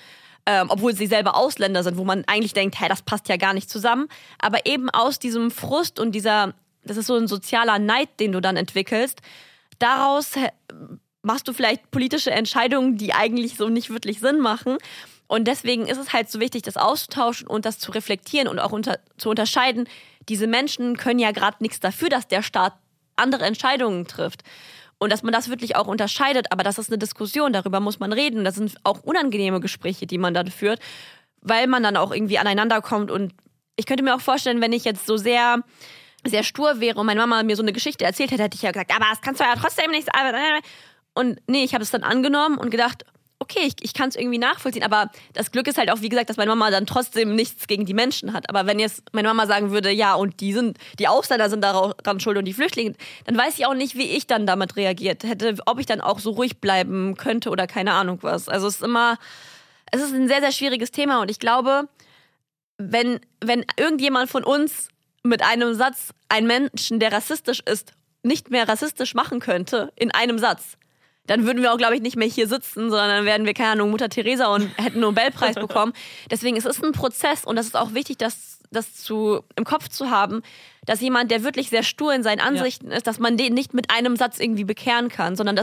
obwohl sie selber Ausländer sind, wo man eigentlich denkt, hey, das passt ja gar nicht zusammen. Aber eben aus diesem Frust und das ist so ein sozialer Neid, den du dann entwickelst, daraus machst du vielleicht politische Entscheidungen, die eigentlich so nicht wirklich Sinn machen. Und deswegen ist es halt so wichtig, das auszutauschen und das zu reflektieren und auch zu unterscheiden. Diese Menschen können ja gerade nichts dafür, dass der Staat andere Entscheidungen trifft. Und dass man das wirklich auch unterscheidet. Aber das ist eine Diskussion, darüber muss man reden. Das sind auch unangenehme Gespräche, die man dann führt, weil man dann auch irgendwie aneinander kommt. Und ich könnte mir auch vorstellen, wenn ich jetzt so sehr, sehr stur wäre und meine Mama mir so eine Geschichte erzählt hätte, hätte ich ja gesagt, aber das kannst du ja trotzdem nicht sagen. Und nee, ich habe es dann angenommen und gedacht, okay, ich kann es irgendwie nachvollziehen, aber das Glück ist halt auch, wie gesagt, dass meine Mama dann trotzdem nichts gegen die Menschen hat. Aber wenn jetzt meine Mama sagen würde, ja, und die Ausländer sind daran schuld und die Flüchtlinge, dann weiß ich auch nicht, wie ich dann damit reagiert hätte, ob ich dann auch so ruhig bleiben könnte oder keine Ahnung was. Also es ist ein sehr, sehr schwieriges Thema und ich glaube, wenn irgendjemand von uns mit einem Satz einen Menschen, der rassistisch ist, nicht mehr rassistisch machen könnte, in einem Satz, dann würden wir auch, glaube ich, nicht mehr hier sitzen, sondern dann wären wir, keine Ahnung, Mutter Teresa und hätten einen Nobelpreis bekommen. Deswegen, es ist ein Prozess und das ist auch wichtig, das im Kopf zu haben, dass jemand, der wirklich sehr stur in seinen Ansichten ist, dass man den nicht mit einem Satz irgendwie bekehren kann, sondern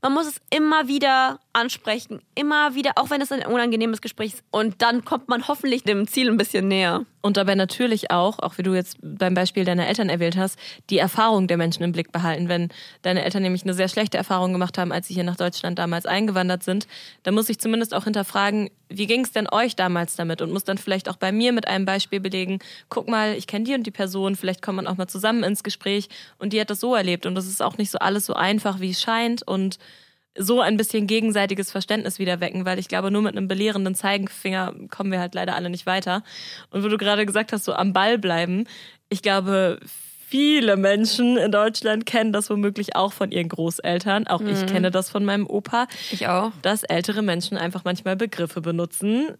man muss es immer wieder ansprechen, immer wieder, auch wenn es ein unangenehmes Gespräch ist. Und dann kommt man hoffentlich dem Ziel ein bisschen näher. Und dabei natürlich auch wie du jetzt beim Beispiel deiner Eltern erwähnt hast, die Erfahrung der Menschen im Blick behalten. Wenn deine Eltern nämlich eine sehr schlechte Erfahrung gemacht haben, als sie hier nach Deutschland damals eingewandert sind, dann muss ich zumindest auch hinterfragen, wie ging es denn euch damals damit? Und muss dann vielleicht auch bei mir mit einem Beispiel belegen, guck mal, ich kenne die und die Person, vielleicht kommt man auch mal zusammen ins Gespräch und die hat das so erlebt und das ist auch nicht so alles so einfach, wie es scheint und so ein bisschen gegenseitiges Verständnis wieder wecken, weil ich glaube, nur mit einem belehrenden Zeigefinger kommen wir halt leider alle nicht weiter. Und wo du gerade gesagt hast, so am Ball bleiben, ich glaube, viele Menschen in Deutschland kennen das womöglich auch von ihren Großeltern. Auch ich kenne das von meinem Opa. Ich auch. Dass ältere Menschen einfach manchmal Begriffe benutzen,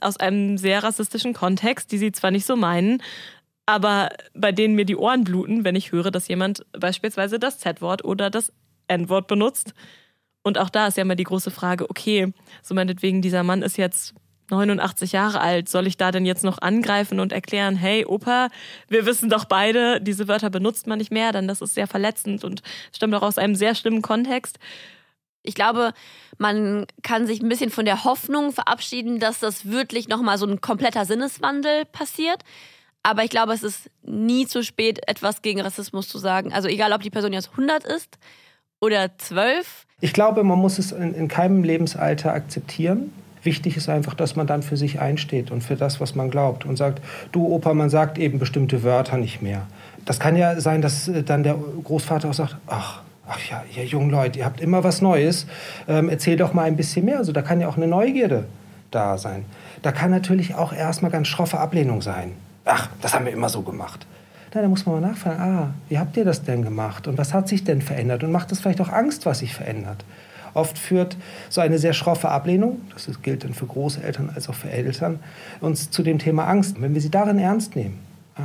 aus einem sehr rassistischen Kontext, die sie zwar nicht so meinen, aber bei denen mir die Ohren bluten, wenn ich höre, dass jemand beispielsweise das Z-Wort oder das N-Wort benutzt. Und auch da ist ja mal die große Frage, okay, so meinetwegen, dieser Mann ist jetzt 89 Jahre alt, soll ich da denn jetzt noch angreifen und erklären, hey Opa, wir wissen doch beide, diese Wörter benutzt man nicht mehr, denn das ist sehr verletzend und stammt auch aus einem sehr schlimmen Kontext. Ich glaube, man kann sich ein bisschen von der Hoffnung verabschieden, dass das wirklich nochmal so ein kompletter Sinneswandel passiert. Aber ich glaube, es ist nie zu spät, etwas gegen Rassismus zu sagen. Also egal, ob die Person jetzt 100 ist oder 12. Ich glaube, man muss es in keinem Lebensalter akzeptieren. Wichtig ist einfach, dass man dann für sich einsteht und für das, was man glaubt und sagt, du Opa, man sagt eben bestimmte Wörter nicht mehr. Das kann ja sein, dass dann der Großvater auch sagt, ach ja, ihr jungen Leute, ihr habt immer was Neues, erzähl doch mal ein bisschen mehr. Also da kann ja auch eine Neugierde da sein. Da kann natürlich auch erstmal ganz schroffe Ablehnung sein. Ach, das haben wir immer so gemacht. Da muss man mal nachfragen, wie habt ihr das denn gemacht und was hat sich denn verändert und macht das vielleicht auch Angst, was sich verändert? Oft führt so eine sehr schroffe Ablehnung, das gilt dann für Großeltern als auch für Eltern, uns zu dem Thema Angst. Wenn wir sie darin ernst nehmen,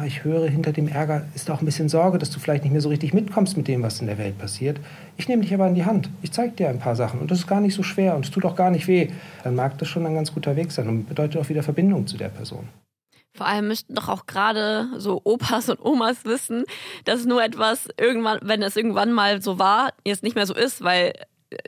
ich höre, hinter dem Ärger ist auch ein bisschen Sorge, dass du vielleicht nicht mehr so richtig mitkommst mit dem, was in der Welt passiert. Ich nehme dich aber in die Hand. Ich zeige dir ein paar Sachen. Und das ist gar nicht so schwer und es tut auch gar nicht weh. Dann mag das schon ein ganz guter Weg sein und bedeutet auch wieder Verbindung zu der Person. Vor allem müssten doch auch gerade so Opas und Omas wissen, dass nur etwas irgendwann, wenn es irgendwann mal so war, jetzt nicht mehr so ist, weil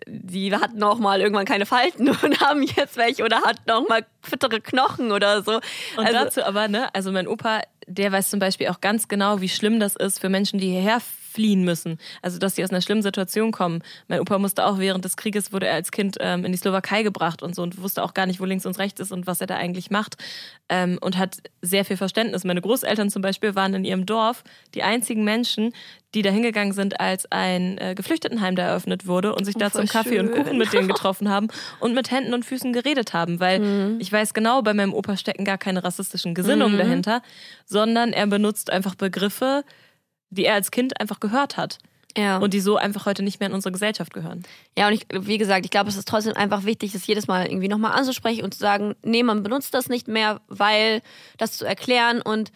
die hatten auch mal irgendwann keine Falten und haben jetzt welche oder hatten auch mal fittere Knochen oder so. Und also, dazu aber, ne, also mein Opa, der weiß zum Beispiel auch ganz genau, wie schlimm das ist für Menschen, die hierher fliehen müssen. Also, dass sie aus einer schlimmen Situation kommen. Mein Opa musste auch während des Krieges, wurde er als Kind in die Slowakei gebracht und so und wusste auch gar nicht, wo links und rechts ist und was er da eigentlich macht und hat sehr viel Verständnis. Meine Großeltern zum Beispiel waren in ihrem Dorf die einzigen Menschen, die da hingegangen sind, als ein Geflüchtetenheim da eröffnet wurde und sich da zum Kaffee und Kuchen mit denen getroffen haben und mit Händen und Füßen geredet haben, weil ich weiß genau, bei meinem Opa stecken gar keine rassistischen Gesinnungen dahinter, sondern er benutzt einfach Begriffe, die er als Kind einfach gehört hat. Ja. Und die so einfach heute nicht mehr in unsere Gesellschaft gehören. Ja, und ich glaube, es ist trotzdem einfach wichtig, das jedes Mal irgendwie nochmal anzusprechen und zu sagen, nee, man benutzt das nicht mehr, weil das zu erklären und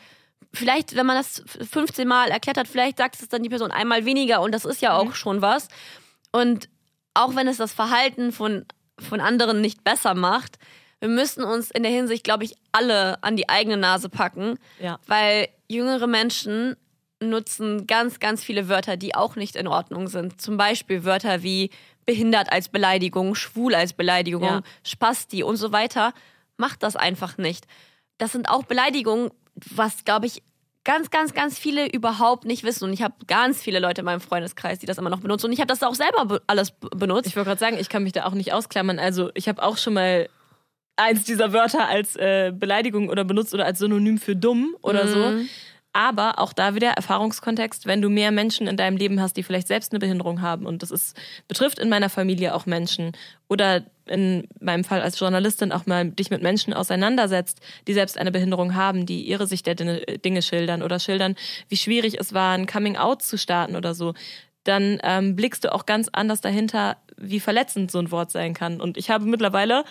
vielleicht, wenn man das 15 Mal erklärt hat, vielleicht sagt es dann die Person einmal weniger und das ist ja auch schon was. Und auch wenn es das Verhalten von anderen nicht besser macht, wir müssen uns in der Hinsicht, glaube ich, alle an die eigene Nase packen, weil jüngere Menschen nutzen ganz, ganz viele Wörter, die auch nicht in Ordnung sind. Zum Beispiel Wörter wie behindert als Beleidigung, schwul als Beleidigung, Spasti und so weiter. Macht das einfach nicht. Das sind auch Beleidigungen, was, glaube ich, ganz, ganz, ganz viele überhaupt nicht wissen. Und ich habe ganz viele Leute in meinem Freundeskreis, die das immer noch benutzen. Und ich habe das auch selber alles benutzt. Ich wollte gerade sagen, ich kann mich da auch nicht ausklammern. Also ich habe auch schon mal eins dieser Wörter als Beleidigung oder benutzt oder als Synonym für dumm oder so. Aber auch da wieder Erfahrungskontext, wenn du mehr Menschen in deinem Leben hast, die vielleicht selbst eine Behinderung haben und das betrifft in meiner Familie auch Menschen oder in meinem Fall als Journalistin auch mal dich mit Menschen auseinandersetzt, die selbst eine Behinderung haben, die ihre Sicht der Dinge schildern oder schildern, wie schwierig es war, ein Coming-out zu starten oder so, dann blickst du auch ganz anders dahinter, wie verletzend so ein Wort sein kann. Und ich habe mittlerweile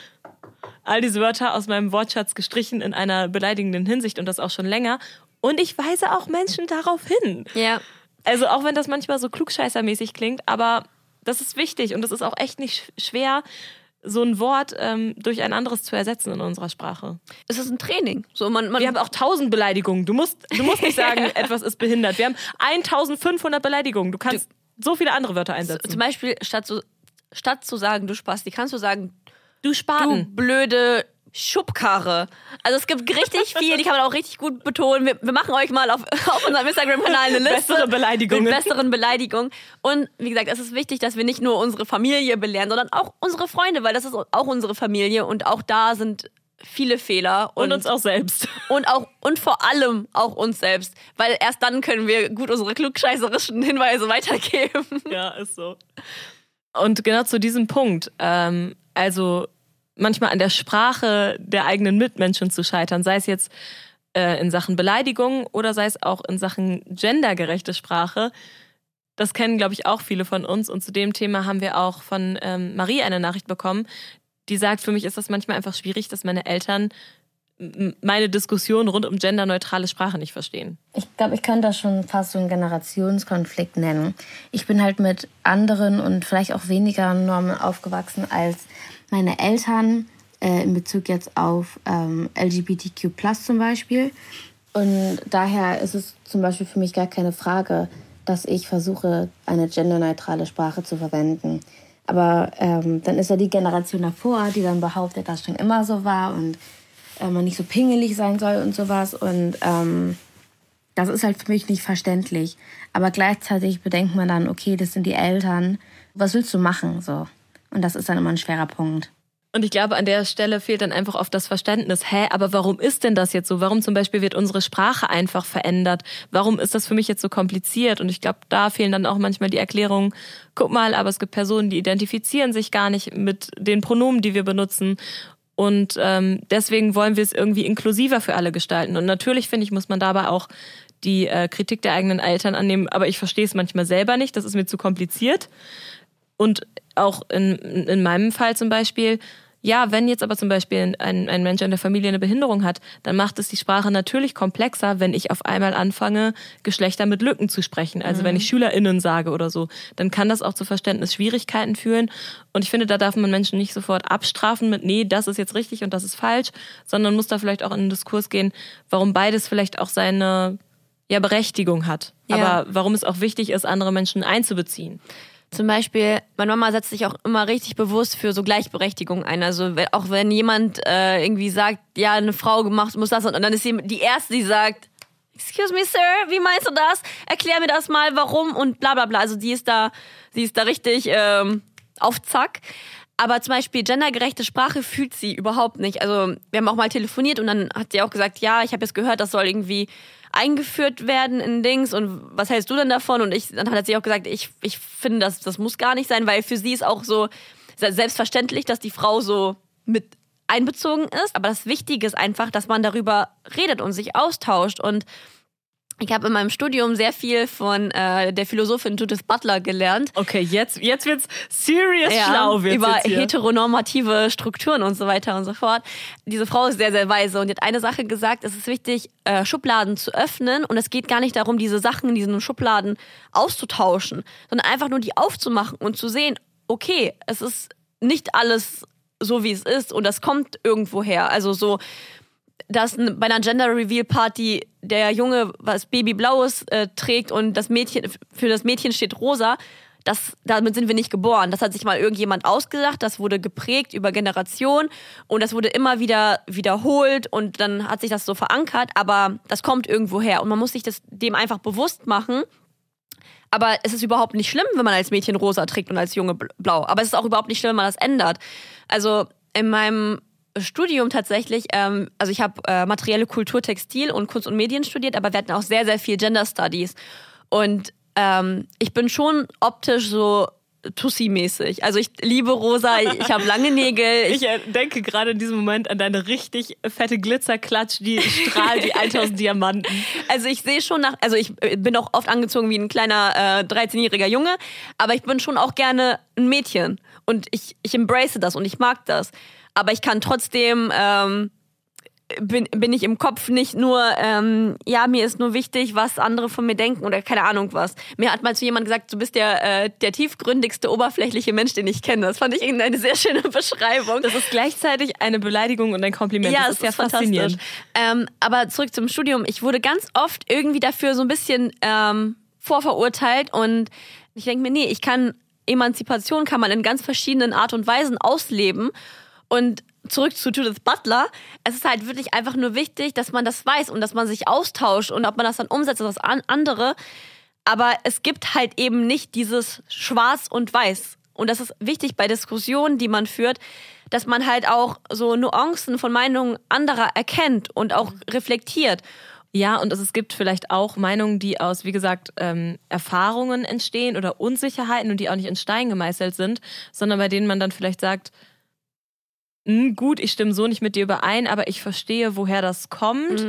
all diese Wörter aus meinem Wortschatz gestrichen in einer beleidigenden Hinsicht und das auch schon länger. Und ich weise auch Menschen darauf hin. Ja. Also auch wenn das manchmal so klugscheißermäßig klingt, aber das ist wichtig und das ist auch echt nicht schwer, so ein Wort durch ein anderes zu ersetzen in unserer Sprache. Es ist ein Training. So, wir haben auch 1000 Beleidigungen. Du musst nicht sagen, etwas ist behindert. Wir haben 1500 Beleidigungen. Du kannst so viele andere Wörter einsetzen. Zum Beispiel, statt zu sagen, du Spasti, kannst du sagen, du Spaten. Du blöde Schubkarre. Also es gibt richtig viel, die kann man auch richtig gut betonen. Wir machen euch mal auf unserem Instagram-Kanal eine Liste. Bessere Beleidigungen. Mit besseren Beleidigungen. Und wie gesagt, es ist wichtig, dass wir nicht nur unsere Familie belehren, sondern auch unsere Freunde, weil das ist auch unsere Familie und auch da sind viele Fehler. Und uns auch selbst. Und vor allem auch uns selbst. Weil erst dann können wir gut unsere klugscheißerischen Hinweise weitergeben. Ja, ist so. Und genau zu diesem Punkt, also manchmal an der Sprache der eigenen Mitmenschen zu scheitern, sei es jetzt in Sachen Beleidigung oder sei es auch in Sachen gendergerechte Sprache. Das kennen, glaube ich, auch viele von uns. Und zu dem Thema haben wir auch von Marie eine Nachricht bekommen, die sagt, für mich ist das manchmal einfach schwierig, dass meine Eltern meine Diskussion rund um genderneutrale Sprache nicht verstehen. Ich glaube, ich könnte das schon fast so einen Generationskonflikt nennen. Ich bin halt mit anderen und vielleicht auch weniger Normen aufgewachsen als meine Eltern, in Bezug jetzt auf LGBTQ+ zum Beispiel. Und daher ist es zum Beispiel für mich gar keine Frage, dass ich versuche, eine genderneutrale Sprache zu verwenden. Aber dann ist ja die Generation davor, die dann behauptet, dass schon immer so war und man nicht so pingelig sein soll und sowas. Und das ist halt für mich nicht verständlich. Aber gleichzeitig bedenkt man dann, okay, das sind die Eltern. Was willst du machen? So. Und das ist dann immer ein schwerer Punkt. Und ich glaube, an der Stelle fehlt dann einfach oft das Verständnis. Hä, aber warum ist denn das jetzt so? Warum zum Beispiel wird unsere Sprache einfach verändert? Warum ist das für mich jetzt so kompliziert? Und ich glaube, da fehlen dann auch manchmal die Erklärungen. Guck mal, aber es gibt Personen, die identifizieren sich gar nicht mit den Pronomen, die wir benutzen. Und deswegen wollen wir es irgendwie inklusiver für alle gestalten. Und natürlich, finde ich, muss man dabei auch die Kritik der eigenen Eltern annehmen. Aber ich verstehe es manchmal selber nicht. Das ist mir zu kompliziert. Und auch in meinem Fall zum Beispiel, ja, wenn jetzt aber zum Beispiel ein Mensch in der Familie eine Behinderung hat, dann macht es die Sprache natürlich komplexer, wenn ich auf einmal anfange, Geschlechter mit Lücken zu sprechen. Also wenn ich SchülerInnen sage oder so, dann kann das auch zu Verständnisschwierigkeiten führen. Und ich finde, da darf man Menschen nicht sofort abstrafen mit, nee, das ist jetzt richtig und das ist falsch, sondern muss da vielleicht auch in einen Diskurs gehen, warum beides vielleicht auch seine Berechtigung hat. Ja. Aber warum es auch wichtig ist, andere Menschen einzubeziehen. Zum Beispiel, meine Mama setzt sich auch immer richtig bewusst für so Gleichberechtigung ein. Also auch wenn jemand irgendwie sagt, ja, eine Frau gemacht muss das, und dann ist sie die Erste, die sagt, excuse me, Sir, wie meinst du das? Erklär mir das mal, warum und bla bla bla. Also sie ist da richtig auf Zack. Aber zum Beispiel gendergerechte Sprache fühlt sie überhaupt nicht. Also wir haben auch mal telefoniert und dann hat sie auch gesagt, ja, ich habe jetzt gehört, das soll irgendwie eingeführt werden in Dings und was hältst du denn davon? Und dann hat sie auch gesagt, ich finde, das muss gar nicht sein, weil für sie ist auch so selbstverständlich, dass die Frau so mit einbezogen ist. Aber das Wichtige ist einfach, dass man darüber redet und sich austauscht. Und ich habe in meinem Studium sehr viel von der Philosophin Judith Butler gelernt. Okay, jetzt wird's serious schlau. Über heteronormative Strukturen und so weiter und so fort. Diese Frau ist sehr, sehr weise und die hat eine Sache gesagt, es ist wichtig, Schubladen zu öffnen und es geht gar nicht darum, diese Sachen in diesen Schubladen auszutauschen, sondern einfach nur die aufzumachen und zu sehen, okay, es ist nicht alles so, wie es ist und das kommt irgendwo her. Also so, dass bei einer Gender-Reveal-Party der Junge was Babyblaues trägt und das Mädchen, für das Mädchen steht rosa, damit sind wir nicht geboren. Das hat sich mal irgendjemand ausgedacht, das wurde geprägt über Generationen und das wurde immer wieder wiederholt und dann hat sich das so verankert, aber das kommt irgendwo her und man muss sich dem einfach bewusst machen. Aber es ist überhaupt nicht schlimm, wenn man als Mädchen rosa trägt und als Junge blau. Aber es ist auch überhaupt nicht schlimm, wenn man das ändert. Also in meinem Studium tatsächlich, also ich habe materielle Kultur, Textil und Kunst und Medien studiert, aber wir hatten auch sehr, sehr viel Gender Studies. Und ich bin schon optisch so Tussi-mäßig. Also ich liebe rosa, ich habe lange Nägel. Ich denke gerade in diesem Moment an deine richtig fette Glitzerklatsch, die strahlt wie 1000 Diamanten. Also ich sehe schon also ich bin auch oft angezogen wie ein kleiner 13-jähriger Junge, aber ich bin schon auch gerne ein Mädchen. Und ich embrace das und ich mag das. Aber ich kann trotzdem, bin ich im Kopf nicht nur, mir ist nur wichtig, was andere von mir denken oder keine Ahnung was. Mir hat mal zu jemand gesagt, du bist der tiefgründigste, oberflächliche Mensch, den ich kenne. Das fand ich eine sehr schöne Beschreibung. Das ist gleichzeitig eine Beleidigung und ein Kompliment. Ja, das ist ja faszinierend. Aber zurück zum Studium. Ich wurde ganz oft irgendwie dafür so ein bisschen vorverurteilt und ich denke mir, nee, Emanzipation kann man in ganz verschiedenen Art und Weisen ausleben. Und zurück zu Judith Butler, es ist halt wirklich einfach nur wichtig, dass man das weiß und dass man sich austauscht und ob man das dann umsetzt oder das andere. Aber es gibt halt eben nicht dieses Schwarz und Weiß. Und das ist wichtig bei Diskussionen, die man führt, dass man halt auch so Nuancen von Meinungen anderer erkennt und auch reflektiert. Ja, und es gibt vielleicht auch Meinungen, die aus, wie gesagt, Erfahrungen entstehen oder Unsicherheiten und die auch nicht in Stein gemeißelt sind, sondern bei denen man dann vielleicht sagt, gut, ich stimme so nicht mit dir überein, aber ich verstehe, woher das kommt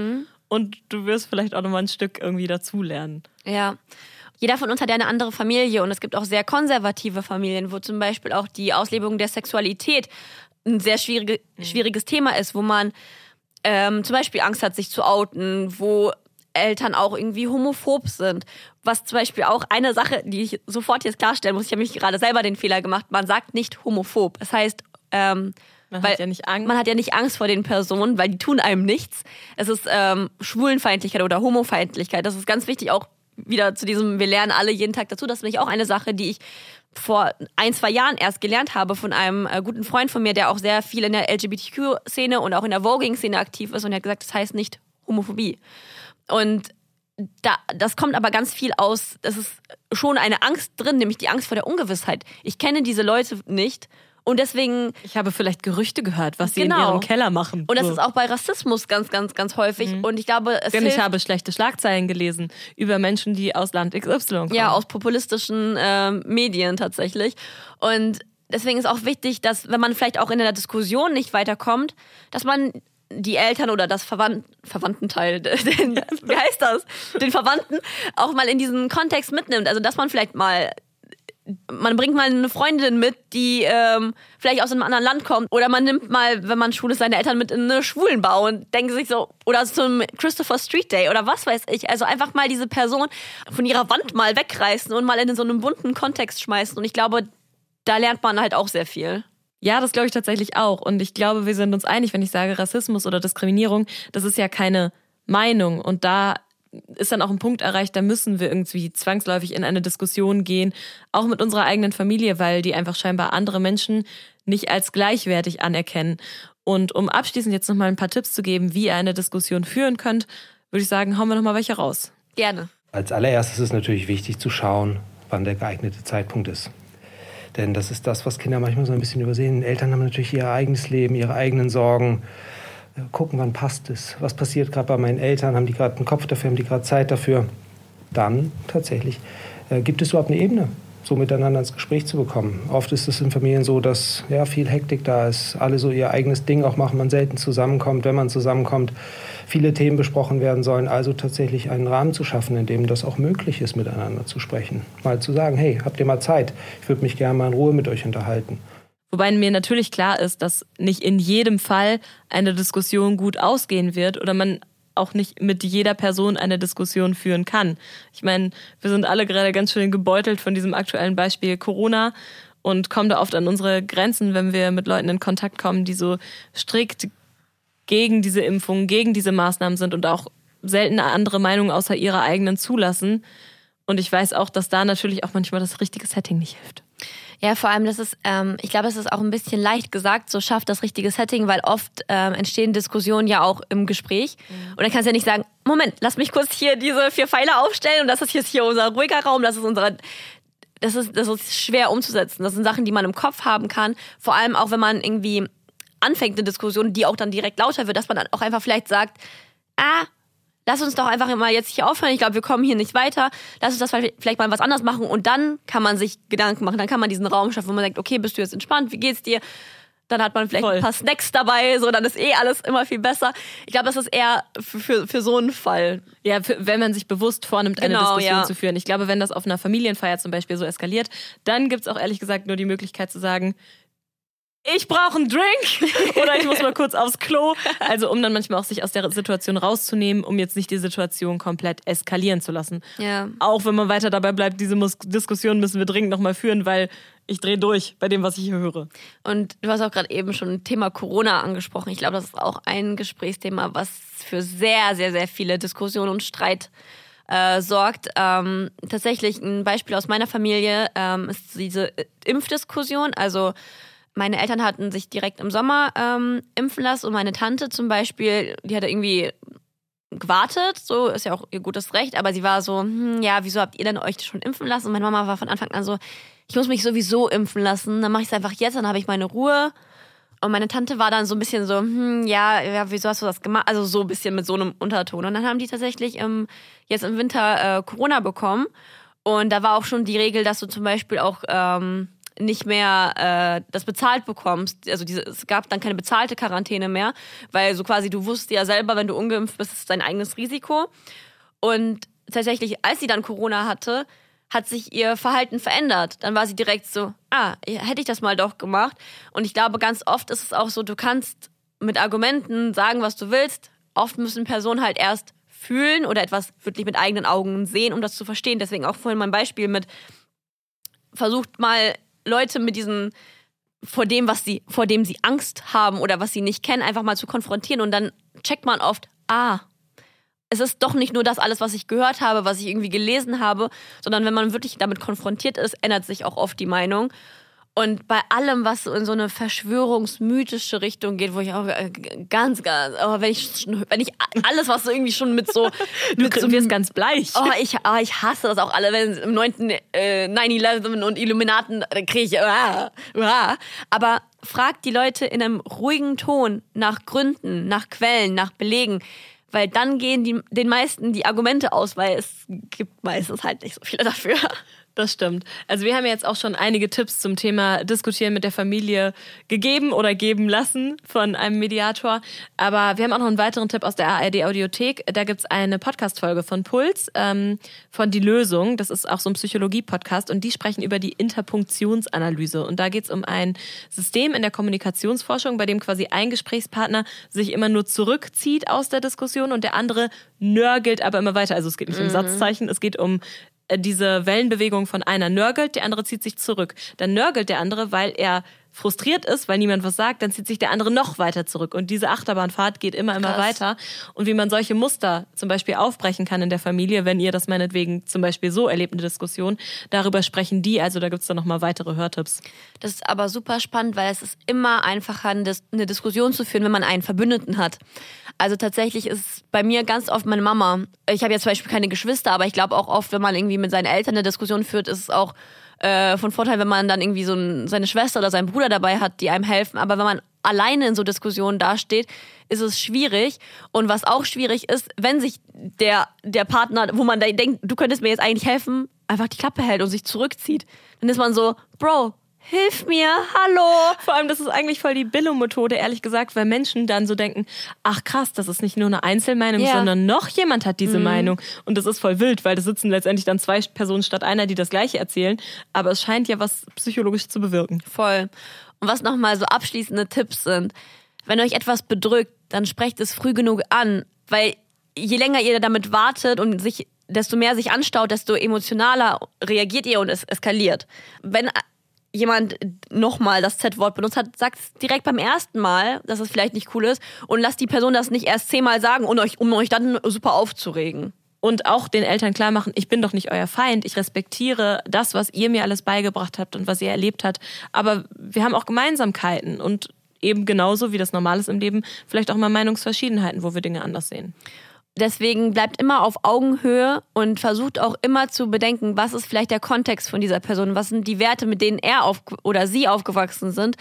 und du wirst vielleicht auch nochmal ein Stück irgendwie dazulernen. Ja, jeder von uns hat ja eine andere Familie und es gibt auch sehr konservative Familien, wo zum Beispiel auch die Auslebung der Sexualität ein sehr schwieriges Thema ist, wo man zum Beispiel Angst hat, sich zu outen, wo Eltern auch irgendwie homophob sind. Was zum Beispiel auch eine Sache, die ich sofort jetzt klarstellen muss, ich habe mich gerade selber den Fehler gemacht, man sagt nicht homophob. Das heißt, man hat ja nicht Angst vor den Personen, weil die tun einem nichts. Es ist Schwulenfeindlichkeit oder Homofeindlichkeit. Das ist ganz wichtig, auch wieder zu diesem, wir lernen alle jeden Tag dazu. Das ist nämlich auch eine Sache, die ich vor 1-2 Jahren erst gelernt habe von einem guten Freund von mir, der auch sehr viel in der LGBTQ-Szene und auch in der Voguing-Szene aktiv ist und er hat gesagt, das heißt nicht Homophobie. Und das kommt aber ganz viel aus, das ist schon eine Angst drin, nämlich die Angst vor der Ungewissheit. Ich kenne diese Leute nicht. Und deswegen... Ich habe vielleicht Gerüchte gehört, was sie in ihrem Keller machen. Und das ist auch bei Rassismus ganz, ganz, ganz häufig. Und ich glaube, ich habe schlechte Schlagzeilen gelesen über Menschen, die aus Land XY kommen. Ja, aus populistischen Medien tatsächlich. Und deswegen ist auch wichtig, dass, wenn man vielleicht auch in der Diskussion nicht weiterkommt, dass man die Eltern oder das Verwandtenteil, den Verwandten, auch mal in diesen Kontext mitnimmt. Also, dass man vielleicht mal man bringt mal eine Freundin mit, die vielleicht aus einem anderen Land kommt. Oder man nimmt mal, wenn man schwul ist, seine Eltern mit in eine Schwulenbar und denkt sich so, oder zum Christopher Street Day oder was weiß ich. Also einfach mal diese Person von ihrer Wand mal wegreißen und mal in so einen bunten Kontext schmeißen. Und ich glaube, da lernt man halt auch sehr viel. Ja, das glaube ich tatsächlich auch. Und ich glaube, wir sind uns einig, wenn ich sage Rassismus oder Diskriminierung, das ist ja keine Meinung. Und da ist dann auch ein Punkt erreicht, da müssen wir irgendwie zwangsläufig in eine Diskussion gehen, auch mit unserer eigenen Familie, weil die einfach scheinbar andere Menschen nicht als gleichwertig anerkennen. Und um abschließend jetzt nochmal ein paar Tipps zu geben, wie ihr eine Diskussion führen könnt, würde ich sagen, hauen wir nochmal welche raus. Gerne. Als allererstes ist natürlich wichtig zu schauen, wann der geeignete Zeitpunkt ist. Denn das ist das, was Kinder manchmal so ein bisschen übersehen. Eltern haben natürlich ihr eigenes Leben, ihre eigenen Sorgen. Gucken, wann passt es? Was passiert gerade bei meinen Eltern? Haben die gerade einen Kopf dafür? Haben die gerade Zeit dafür? Dann tatsächlich. Gibt es überhaupt eine Ebene, so miteinander ins Gespräch zu bekommen? Oft ist es in Familien so, dass ja, viel Hektik da ist. Alle so ihr eigenes Ding auch machen, man selten zusammenkommt. Wenn man zusammenkommt, viele Themen besprochen werden sollen. Also tatsächlich einen Rahmen zu schaffen, in dem das auch möglich ist, miteinander zu sprechen. Mal zu sagen, hey, habt ihr mal Zeit? Ich würde mich gerne mal in Ruhe mit euch unterhalten. Wobei mir natürlich klar ist, dass nicht in jedem Fall eine Diskussion gut ausgehen wird oder man auch nicht mit jeder Person eine Diskussion führen kann. Ich meine, wir sind alle gerade ganz schön gebeutelt von diesem aktuellen Beispiel Corona und kommen da oft an unsere Grenzen, wenn wir mit Leuten in Kontakt kommen, die so strikt gegen diese Impfung, gegen diese Maßnahmen sind und auch selten andere Meinungen außer ihrer eigenen zulassen. Und ich weiß auch, dass da natürlich auch manchmal das richtige Setting nicht hilft. Ja, vor allem, das ist, ich glaube, es ist auch ein bisschen leicht gesagt, so schafft das richtige Setting, weil oft entstehen Diskussionen ja auch im Gespräch. Mhm. Und dann kannst du ja nicht sagen, Moment, lass mich kurz hier diese 4 Pfeile aufstellen und das ist jetzt hier unser ruhiger Raum, das ist schwer umzusetzen. Das sind Sachen, die man im Kopf haben kann, vor allem auch, wenn man irgendwie anfängt eine Diskussion, die auch dann direkt lauter wird, dass man dann auch einfach vielleicht sagt, lass uns doch einfach mal jetzt hier aufhören. Ich glaube, wir kommen hier nicht weiter. Lass uns das vielleicht mal was anderes machen. Und dann kann man sich Gedanken machen. Dann kann man diesen Raum schaffen, wo man sagt, okay, bist du jetzt entspannt? Wie geht's dir? Dann hat man vielleicht ein paar Snacks dabei. So, dann ist alles immer viel besser. Ich glaube, das ist eher für so einen Fall. Ja, wenn man sich bewusst vornimmt, eine Diskussion zu führen. Ich glaube, wenn das auf einer Familienfeier zum Beispiel so eskaliert, dann gibt's auch ehrlich gesagt nur die Möglichkeit zu sagen, ich brauche einen Drink oder ich muss mal kurz aufs Klo. Also um dann manchmal auch sich aus der Situation rauszunehmen, um jetzt nicht die Situation komplett eskalieren zu lassen. Ja. Auch wenn man weiter dabei bleibt, diese Diskussion müssen wir dringend nochmal führen, weil ich drehe durch bei dem, was ich hier höre. Und du hast auch gerade eben schon ein Thema Corona angesprochen. Ich glaube, das ist auch ein Gesprächsthema, was für sehr, sehr, sehr viele Diskussionen und Streit sorgt. Tatsächlich ein Beispiel aus meiner Familie ist diese Impfdiskussion, also meine Eltern hatten sich direkt im Sommer impfen lassen und meine Tante zum Beispiel, die hatte irgendwie gewartet, so ist ja auch ihr gutes Recht, aber sie war so, wieso habt ihr denn euch schon impfen lassen? Und meine Mama war von Anfang an so, ich muss mich sowieso impfen lassen, dann mache ich es einfach jetzt, dann habe ich meine Ruhe. Und meine Tante war dann so ein bisschen so, wieso hast du das gemacht? Also so ein bisschen mit so einem Unterton. Und dann haben die tatsächlich jetzt im Winter Corona bekommen und da war auch schon die Regel, dass du zum Beispiel auch nicht mehr das bezahlt bekommst. Also es gab dann keine bezahlte Quarantäne mehr, weil so quasi du wusstest ja selber, wenn du ungeimpft bist, ist es dein eigenes Risiko. Und tatsächlich, als sie dann Corona hatte, hat sich ihr Verhalten verändert. Dann war sie direkt so, hätte ich das mal doch gemacht. Und ich glaube, ganz oft ist es auch so, du kannst mit Argumenten sagen, was du willst. Oft müssen Personen halt erst fühlen oder etwas wirklich mit eigenen Augen sehen, um das zu verstehen. Deswegen auch vorhin mein Beispiel mit, versucht mal Leute mit diesem, vor dem sie Angst haben oder was sie nicht kennen, einfach mal zu konfrontieren und dann checkt man oft, es ist doch nicht nur das alles, was ich gehört habe, was ich irgendwie gelesen habe, sondern wenn man wirklich damit konfrontiert ist, ändert sich auch oft die Meinung. Und bei allem, was in so eine verschwörungsmythische Richtung geht, wo ich auch ganz, aber wenn ich alles, was so irgendwie schon mit so... du wirst ganz bleich. Ich hasse das auch alle, wenn im 9/11 und Illuminaten, dann kriege ich... Aber fragt die Leute in einem ruhigen Ton nach Gründen, nach Quellen, nach Belegen, weil dann gehen den meisten die Argumente aus, weil es gibt meistens halt nicht so viele dafür. Das stimmt. Also wir haben jetzt auch schon einige Tipps zum Thema Diskutieren mit der Familie gegeben oder geben lassen von einem Mediator. Aber wir haben auch noch einen weiteren Tipp aus der ARD Audiothek. Da gibt es eine Podcast-Folge von PULS, von Die Lösung. Das ist auch so ein Psychologie-Podcast und die sprechen über die Interpunktionsanalyse. Und da geht es um ein System in der Kommunikationsforschung, bei dem quasi ein Gesprächspartner sich immer nur zurückzieht aus der Diskussion und der andere nörgelt aber immer weiter. Also es geht nicht um Satzzeichen, es geht um diese Wellenbewegung von einer nörgelt, der andere zieht sich zurück. Dann nörgelt der andere, weil er frustriert ist, weil niemand was sagt, dann zieht sich der andere noch weiter zurück. Und diese Achterbahnfahrt geht immer Krass. Weiter. Und wie man solche Muster zum Beispiel aufbrechen kann in der Familie, wenn ihr das meinetwegen zum Beispiel so erlebt, eine Diskussion, darüber sprechen die. Also da gibt es dann nochmal weitere Hörtipps. Das ist aber super spannend, weil es ist immer einfacher, eine Diskussion zu führen, wenn man einen Verbündeten hat. Also tatsächlich ist bei mir ganz oft meine Mama. Ich habe ja zum Beispiel keine Geschwister, aber ich glaube auch oft, wenn man irgendwie mit seinen Eltern eine Diskussion führt, ist es auch von Vorteil, wenn man dann irgendwie seine Schwester oder seinen Bruder dabei hat, die einem helfen. Aber wenn man alleine in so Diskussionen dasteht, ist es schwierig. Und was auch schwierig ist, wenn sich der Partner, wo man da denkt, du könntest mir jetzt eigentlich helfen, einfach die Klappe hält und sich zurückzieht. Dann ist man so, Bro, hilf mir, hallo. Vor allem, das ist eigentlich voll die Billo-Methode, ehrlich gesagt, weil Menschen dann so denken, ach krass, das ist nicht nur eine Einzelmeinung, sondern noch jemand hat diese Meinung. Und das ist voll wild, weil da sitzen letztendlich dann zwei Personen statt einer, die das Gleiche erzählen. Aber es scheint ja was psychologisch zu bewirken. Voll. Und was nochmal so abschließende Tipps sind, wenn euch etwas bedrückt, dann sprecht es früh genug an, weil je länger ihr damit wartet und desto mehr sich anstaut, desto emotionaler reagiert ihr und es eskaliert. Wenn jemand nochmal das Z-Wort benutzt hat, sagt es direkt beim ersten Mal, dass es vielleicht nicht cool ist und lasst die Person das nicht erst 10-mal sagen, um euch dann super aufzuregen. Und auch den Eltern klar machen, ich bin doch nicht euer Feind, ich respektiere das, was ihr mir alles beigebracht habt und was ihr erlebt habt, aber wir haben auch Gemeinsamkeiten und eben genauso wie das Normale ist im Leben, vielleicht auch mal Meinungsverschiedenheiten, wo wir Dinge anders sehen. Deswegen bleibt immer auf Augenhöhe und versucht auch immer zu bedenken, was ist vielleicht der Kontext von dieser Person, was sind die Werte, mit denen er oder sie aufgewachsen sind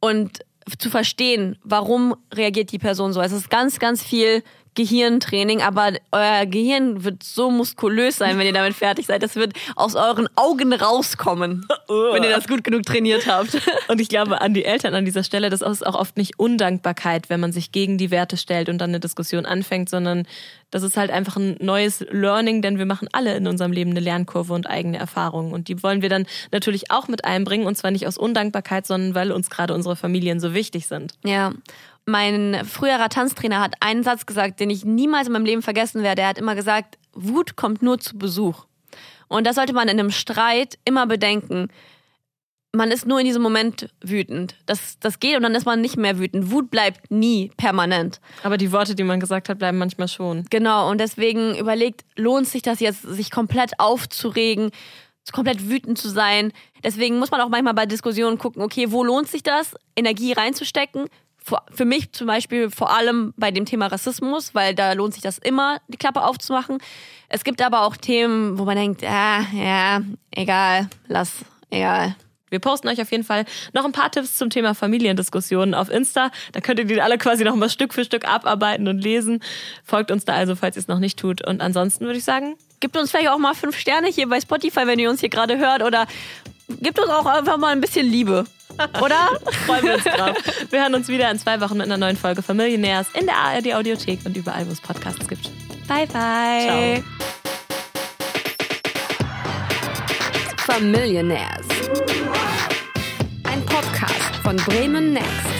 und zu verstehen, warum reagiert die Person so. Es ist ganz, ganz viel Gehirntraining, aber euer Gehirn wird so muskulös sein, wenn ihr damit fertig seid. Das wird aus euren Augen rauskommen, wenn ihr das gut genug trainiert habt. Und ich glaube an die Eltern an dieser Stelle, das ist auch oft nicht Undankbarkeit, wenn man sich gegen die Werte stellt und dann eine Diskussion anfängt, sondern das ist halt einfach ein neues Learning, denn wir machen alle in unserem Leben eine Lernkurve und eigene Erfahrungen. Und die wollen wir dann natürlich auch mit einbringen und zwar nicht aus Undankbarkeit, sondern weil uns gerade unsere Familien so wichtig sind. Ja. Mein früherer Tanztrainer hat einen Satz gesagt, den ich niemals in meinem Leben vergessen werde. Er hat immer gesagt, Wut kommt nur zu Besuch. Und das sollte man in einem Streit immer bedenken. Man ist nur in diesem Moment wütend. Das geht und dann ist man nicht mehr wütend. Wut bleibt nie permanent. Aber die Worte, die man gesagt hat, bleiben manchmal schon. Genau, und deswegen überlegt, lohnt sich das jetzt, sich komplett aufzuregen, komplett wütend zu sein. Deswegen muss man auch manchmal bei Diskussionen gucken, okay, wo lohnt sich das, Energie reinzustecken? Für mich zum Beispiel vor allem bei dem Thema Rassismus, weil da lohnt sich das immer, die Klappe aufzumachen. Es gibt aber auch Themen, wo man denkt, egal. Wir posten euch auf jeden Fall noch ein paar Tipps zum Thema Familiendiskussionen auf Insta. Da könnt ihr die alle quasi noch mal Stück für Stück abarbeiten und lesen. Folgt uns da also, falls ihr es noch nicht tut. Und ansonsten würde ich sagen, gebt uns vielleicht auch mal 5 Sterne hier bei Spotify, wenn ihr uns hier gerade hört. Oder gebt uns auch einfach mal ein bisschen Liebe. Oder? Freuen wir uns drauf. Wir hören uns wieder in 2 Wochen mit einer neuen Folge Famillionaires in der ARD Audiothek und überall, wo es Podcasts gibt. Bye, bye. Ciao. Famillionaires. Ein Podcast von Bremen Next.